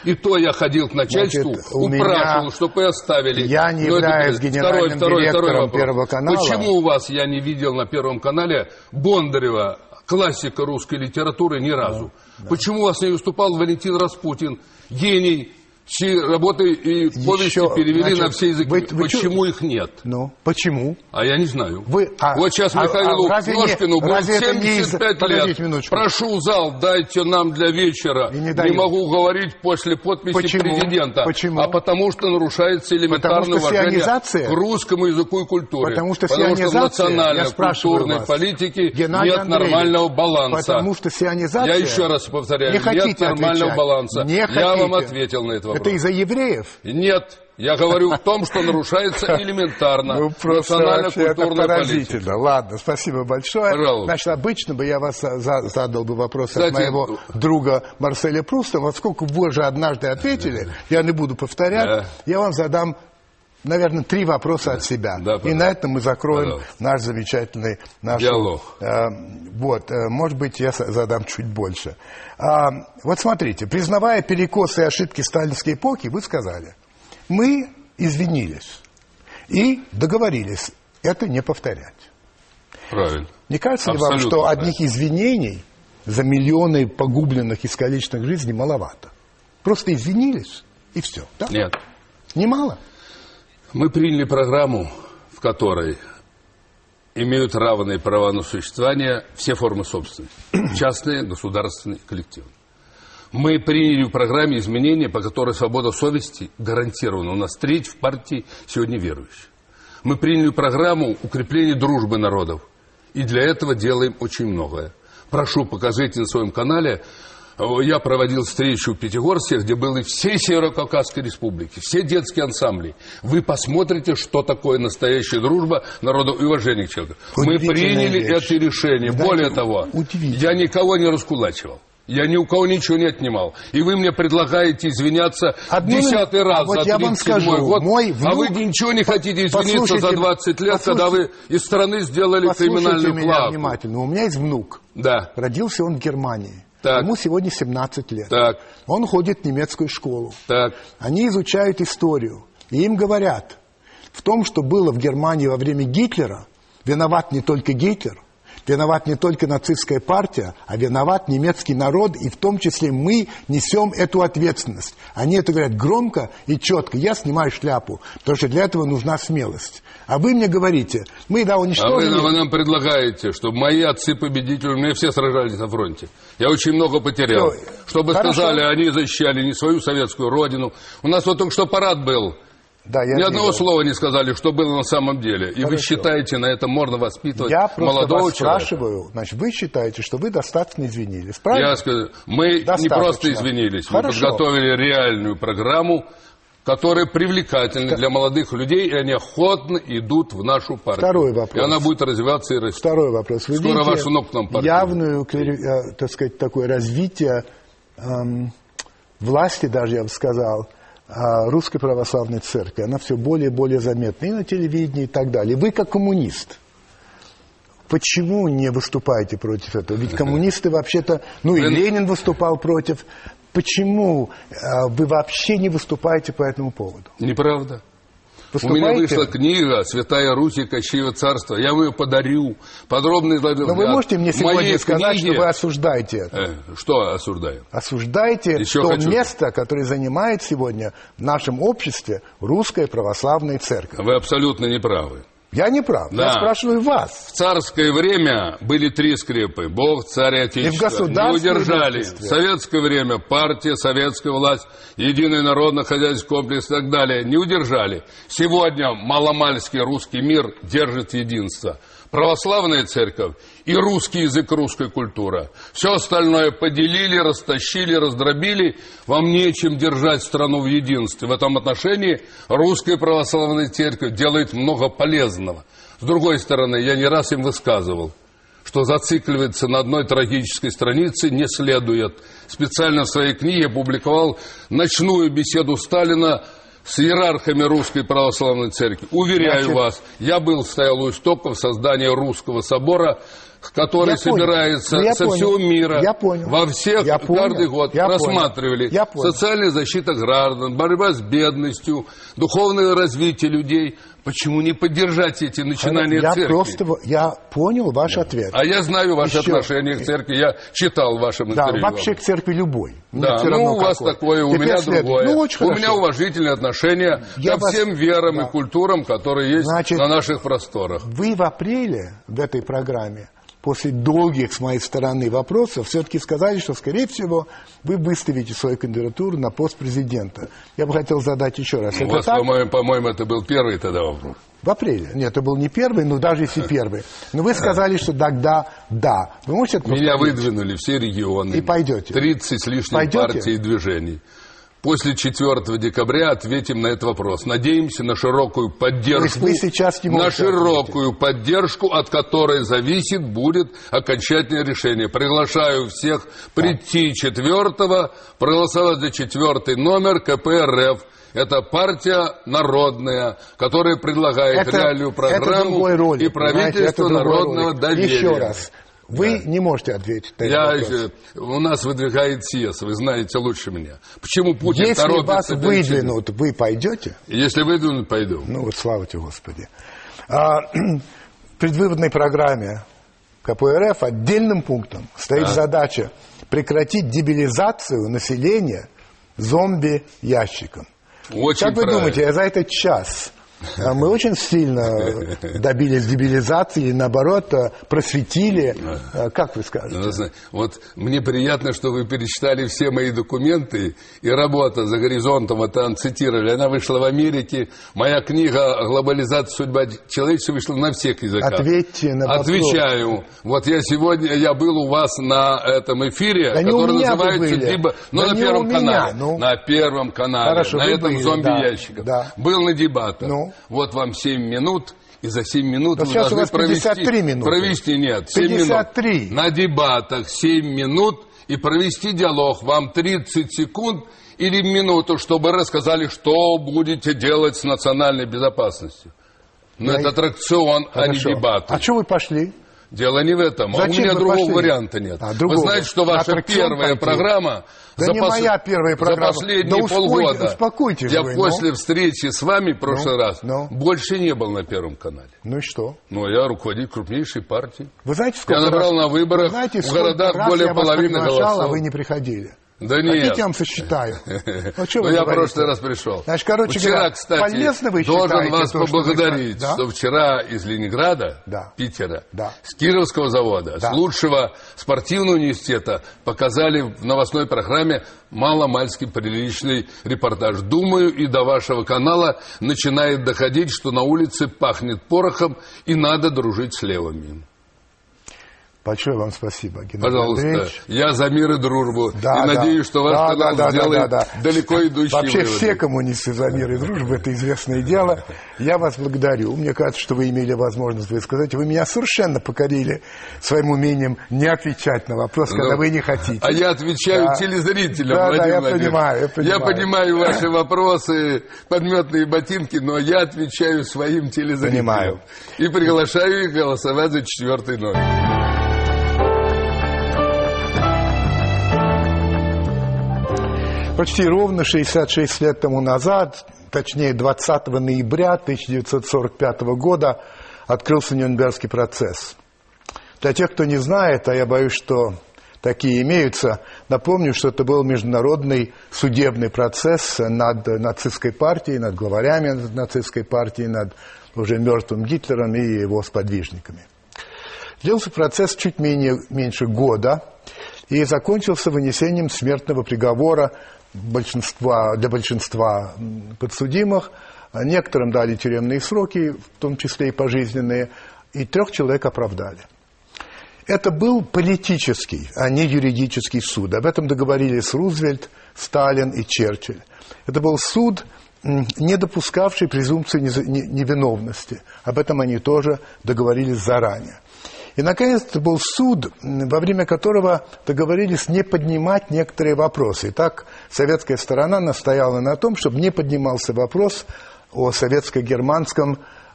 И то я ходил к начальству, значит, упрашивал, меня... чтобы оставили. Я не но являюсь это... генеральным второй, директором второй, второй Первого канала. Почему у вас я не видел на Первом канале Бондарева, классика русской литературы, ни разу? Да, да. Почему у вас не выступал Валентин Распутин, гений? Все работы и повести еще, перевели значит, на все языки. Вы, вы почему чу... их нет? Ну, почему? А я не знаю. Вы, а, вот сейчас а, Михаилу а, Ножкину не, будет семьдесят пять не... лет. Минуточку. Прошу зал, дайте нам для вечера. И не не могу говорить после подписи почему? Президента. Почему? А потому что нарушается элементарное уважение к русскому языку и культуре. Потому что, потому что в национальной культурной вас, политике Геннадий нет Андреевич, нормального баланса. Потому что сионизация... Я еще раз повторяю, не нет нормального отвечать. Баланса. Не я хотите. Вам ответил на это. Это из-за евреев? Нет. Я говорю о том, что нарушается элементарно. Ну, просто вообще это поразительно. Ладно, спасибо большое. Пожалуйста. Значит, обычно бы я вас за, задал бы вопрос кстати, от моего друга Марселя Пруста. Поскольку вы же однажды ответили, я не буду повторять, да. Я вам задам, наверное, три вопроса да. от себя. Да, и на этом мы закроем пожалуйста. Наш замечательный... Наш, диалог. Э, вот, э, может быть, я задам чуть больше. А, вот смотрите, признавая перекосы и ошибки сталинской эпохи, вы сказали, мы извинились и договорились это не повторять. Правильно. Не кажется абсолютно ли вам, что правильно. Одних извинений за миллионы погубленных и искалеченных жизней маловато? Просто извинились и все, да? Нет. Немало? Мы приняли программу, в которой имеют равные права на существование все формы собственности. Частные, государственные, коллективные. Мы приняли в программе изменения, по которой свобода совести гарантирована. У нас треть в партии сегодня верующих. Мы приняли программу укрепления дружбы народов. И для этого делаем очень многое. Прошу, покажите на своем канале... Я проводил встречу в Пятигорске, где были все Северокавказской республики, все детские ансамбли. Вы посмотрите, что такое настоящая дружба народу и уважение к человеку. Мы приняли вещь. Это решение. Да, более того, я никого не раскулачивал. Я ни у кого ничего не отнимал. И вы мне предлагаете извиняться одну... десятый раз вот за тридцать седьмой год. Мой внук... А вы ничего не хотите извиниться послушайте... за двадцать лет, послушайте... когда вы из страны сделали послушайте криминальную плавку. Послушайте меня внимательно. У меня есть внук. Да. Родился он в Германии. Так. Ему сегодня семнадцать лет. Так. Он ходит в немецкую школу. Так. Они изучают историю. И им говорят, в том, что было в Германии во время Гитлера, виноват не только Гитлер, виноват не только нацистская партия, а виноват немецкий народ, и в том числе мы несем эту ответственность. Они это говорят громко и четко. Я снимаю шляпу, потому что для этого нужна смелость. А вы мне говорите, мы, да, уничтожили... А вы, вы нам предлагаете, чтобы мои отцы-победители, у меня все сражались на фронте. Я очень много потерял. Все. Чтобы Хорошо. Сказали, они защищали не свою советскую родину. У нас вот только что парад был. Да, я Ни не одного говорю. Слова не сказали, что было на самом деле. И Хорошо. Вы считаете, на этом можно воспитывать молодого человека? Я просто спрашиваю. Значит, вы считаете, что вы достаточно извинились, правильно? Я скажу, мы не просто извинились. Хорошо. Мы подготовили реальную программу, которая привлекательна Ст... для молодых людей, и они охотно идут в нашу партию. Второй вопрос. И она будет развиваться и расти. Второй вопрос. Вы Скоро ваш внук нам партию. Явную, так сказать, такое развитие эм, власти, даже я бы сказал, Русской православной церкви, она все более и более заметна и на телевидении и так далее. Вы как коммунист, почему не выступаете против этого? Ведь коммунисты вообще-то, ну и Ленин выступал против. Почему вы вообще не выступаете по этому поводу? Неправда. Поступаете? У меня вышла книга «Святая Русь и Кощеево царство». Я вам ее подарю. Подробный взгляд. Но вы можете мне сегодня сказать, книге... что вы осуждаете это? Э, что осуждаю? Осуждаете Еще то хочу. Место, которое занимает сегодня в нашем обществе Русская Православная Церковь. Вы абсолютно не правы. Я не прав. Да. Я спрашиваю вас. В царское время были три скрепы. Бог, царь и отечество. И в не удержали. В советское время партия, советская власть, единый народно-хозяйственный комплекс и так далее. Не удержали. Сегодня маломальский русский мир держит единство. Православная церковь и русский язык, русская культура. Все остальное поделили, растащили, раздробили. Вам нечем держать страну в единстве. В этом отношении Русская Православная Церковь делает много полезного. С другой стороны, я не раз им высказывал, что зацикливается на одной трагической странице не следует. Специально в своей книге опубликовал ночную беседу Сталина с иерархами Русской Православной Церкви. Уверяю Значит... вас, я был, стоял у истоков создания Русского собора, который я собирается я со понял. Всего мира. Я понял. Во всех, я каждый понял. Год я рассматривали. Я социальная защита граждан, борьба с бедностью, духовное развитие людей. Почему не поддержать эти начинания я церкви? Просто, я понял ваш да. ответ. А я знаю ваши Еще... отношения к церкви. Я читал в вашем интервью. Да, вообще к церкви любой. Да, все равно ну у вас какой. Такое, у Теперь меня следует. Другое. Ну, у хорошо. Меня уважительные отношения я ко вас... всем верам да. и культурам, которые есть Значит, на наших просторах. Вы в апреле в этой программе, после долгих, с моей стороны, вопросов, все-таки сказали, что, скорее всего, вы выставите свою кандидатуру на пост президента. Я бы хотел задать еще раз. У это вас, по-моему, по-моему, это был первый тогда вопрос. В апреле. Нет, это был не первый, но даже если первый. Но вы сказали, что тогда да. Вы можете это Меня ответить? Выдвинули все регионы. И пойдете. тридцать с лишним пойдете? Партий и движений. После четвёртого декабря ответим на этот вопрос. Надеемся на широкую поддержку. То есть вы сейчас не можете На широкую ответить. Поддержку, от которой зависит будет окончательное решение. Приглашаю всех прийти четвёртого, проголосовать за четвёртый номер ка пэ эр эф. Это партия народная, которая предлагает это, реальную программу это ролик, и правительство знаете, народного ролик. Доверия. Еще раз. Вы да. не можете ответить на этот вопрос. У нас выдвигает съезд, вы знаете лучше меня. Почему Путин Если торопится... Если вас выдвинут, вы пойдете? Если выдвинут, пойду. Ну вот, слава тебе, Господи. А, в предвыборной программе ка пэ эр эф отдельным пунктом стоит да. задача прекратить дебилизацию населения зомби-ящиком. Очень Как вы правильно. Думаете, за этот час... Мы очень сильно добились дебилизации, наоборот, просветили. Как вы скажете? Вот мне приятно, что вы перечитали все мои документы, и работа «За горизонтом», это цитировали, она вышла в Америке. Моя книга «Глобализация. Судьба человечества» вышла на всех языках. Ответьте на вопрос. Отвечаю. Вот я сегодня, я был у вас на этом эфире, да который называется... Деб... Ну, да на первом меня, канале. Ну... На первом канале. Хорошо, на этом зомби-ящике. Да, да. Был на дебатах. Ну... Вот вам семь минут, и за семь минут да вы должны у вас пятьдесят три минуты. Провести, нет, семь пятьдесят три минут. На дебатах семь минут и провести диалог. Вам тридцать секунд или минуту, чтобы рассказали, что будете делать с национальной безопасностью. Но я... это аттракцион, Хорошо. А не дебаты. А что вы пошли? Дело не в этом. А у меня другого варианта нет. Вы знаете, что ваша первая программа... Да не моя первая программа. За последние полгода. Я после встречи с вами в прошлый раз больше не был на Первом канале. Ну и что? Ну, я руководитель крупнейшей партии. Вы знаете, сколько раз... Я набрал на выборах в городах более половины голосов. А вы не приходили. Да нет. Хотите, я вам сосчитаю. Ну, что вы я в прошлый раз пришел. Значит, короче вчера, говоря, кстати, вы должен вас то, поблагодарить, что, да? что вчера из Ленинграда, да. Питера, да. с Кировского завода, да. с лучшего спортивного университета показали в новостной программе маломальский приличный репортаж. Думаю, и до вашего канала начинает доходить, что на улице пахнет порохом и надо дружить с левыми. Большое вам спасибо, Геннадий Пожалуйста, Андреевич. Я за мир и дружбу. Да, и да, надеюсь, что ваш да, канал да, сделает да, да, да. далеко идущие Вообще выводы. Все коммунисты за мир и дружбу, это известное дело. Я вас благодарю. Мне кажется, что вы имели возможность высказать. Вы меня совершенно покорили своим умением не отвечать на вопрос, когда ну, вы не хотите. А я отвечаю да. телезрителям, да, Владимир да, я Владимирович. Понимаю, я понимаю. Я понимаю ваши вопросы, подметные ботинки, но я отвечаю своим телезрителям. Понимаю. И приглашаю их голосовать за четвертый номер. Почти ровно шестьдесят шесть лет тому назад, точнее двадцатого ноября тысяча девятьсот сорок пятого года, открылся Нюрнбергский процесс. Для тех, кто не знает, а я боюсь, что такие имеются, напомню, что это был международный судебный процесс над нацистской партией, над главарями нацистской партии, над уже мертвым Гитлером и его сподвижниками. Длился процесс чуть менее, меньше года и закончился вынесением смертного приговора большинства, для большинства подсудимых. Некоторым дали тюремные сроки, в том числе и пожизненные, и трех человек оправдали. Это был политический, а не юридический суд. Об этом договорились Рузвельт, Сталин и Черчилль. Это был суд, не допускавший презумпции невиновности. Об этом они тоже договорились заранее. И, наконец, это был суд, во время которого договорились не поднимать некоторые вопросы. Итак, советская сторона настояла на том, чтобы не поднимался вопрос о советско-германском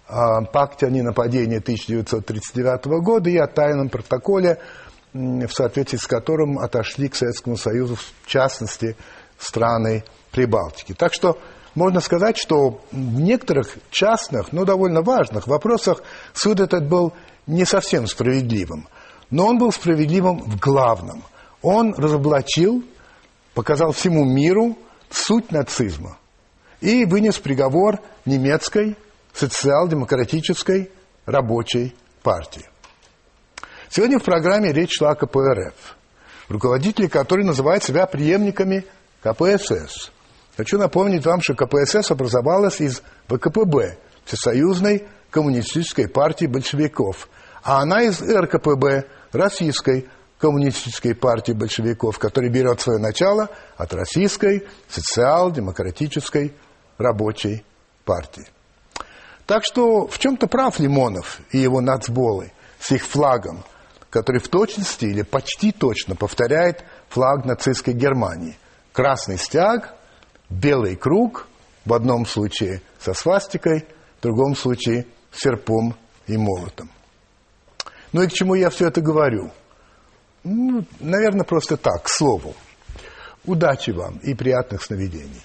э, пакте о ненападении тысяча девятьсот тридцать девятого года и о тайном протоколе, э, в соответствии с которым отошли к Советскому Союзу, в частности, страны Прибалтики. Так что... Можно сказать, что в некоторых частных, но довольно важных вопросах суд этот был не совсем справедливым. Но он был справедливым в главном. Он разоблачил, показал всему миру суть нацизма и вынес приговор немецкой социал-демократической рабочей партии. Сегодня в программе речь шла о ка пэ эр эф, руководители которой называют себя преемниками ка пэ эс эс. Хочу напомнить вам, что ка пэ эс эс образовалась из вэ ка пэ бэ, Всесоюзной коммунистической партии большевиков, а она из эр ка пэ бэ, Российской коммунистической партии большевиков, которая берет свое начало от Российской социал-демократической рабочей партии. Так что в чем-то прав Лимонов и его нацболы с их флагом, который в точности или почти точно повторяет флаг нацистской Германии. Красный стяг... Белый круг, в одном случае со свастикой, в другом случае с серпом и молотом. Ну и к чему я все это говорю? Ну, наверное, просто так, к слову. Удачи вам и приятных сновидений.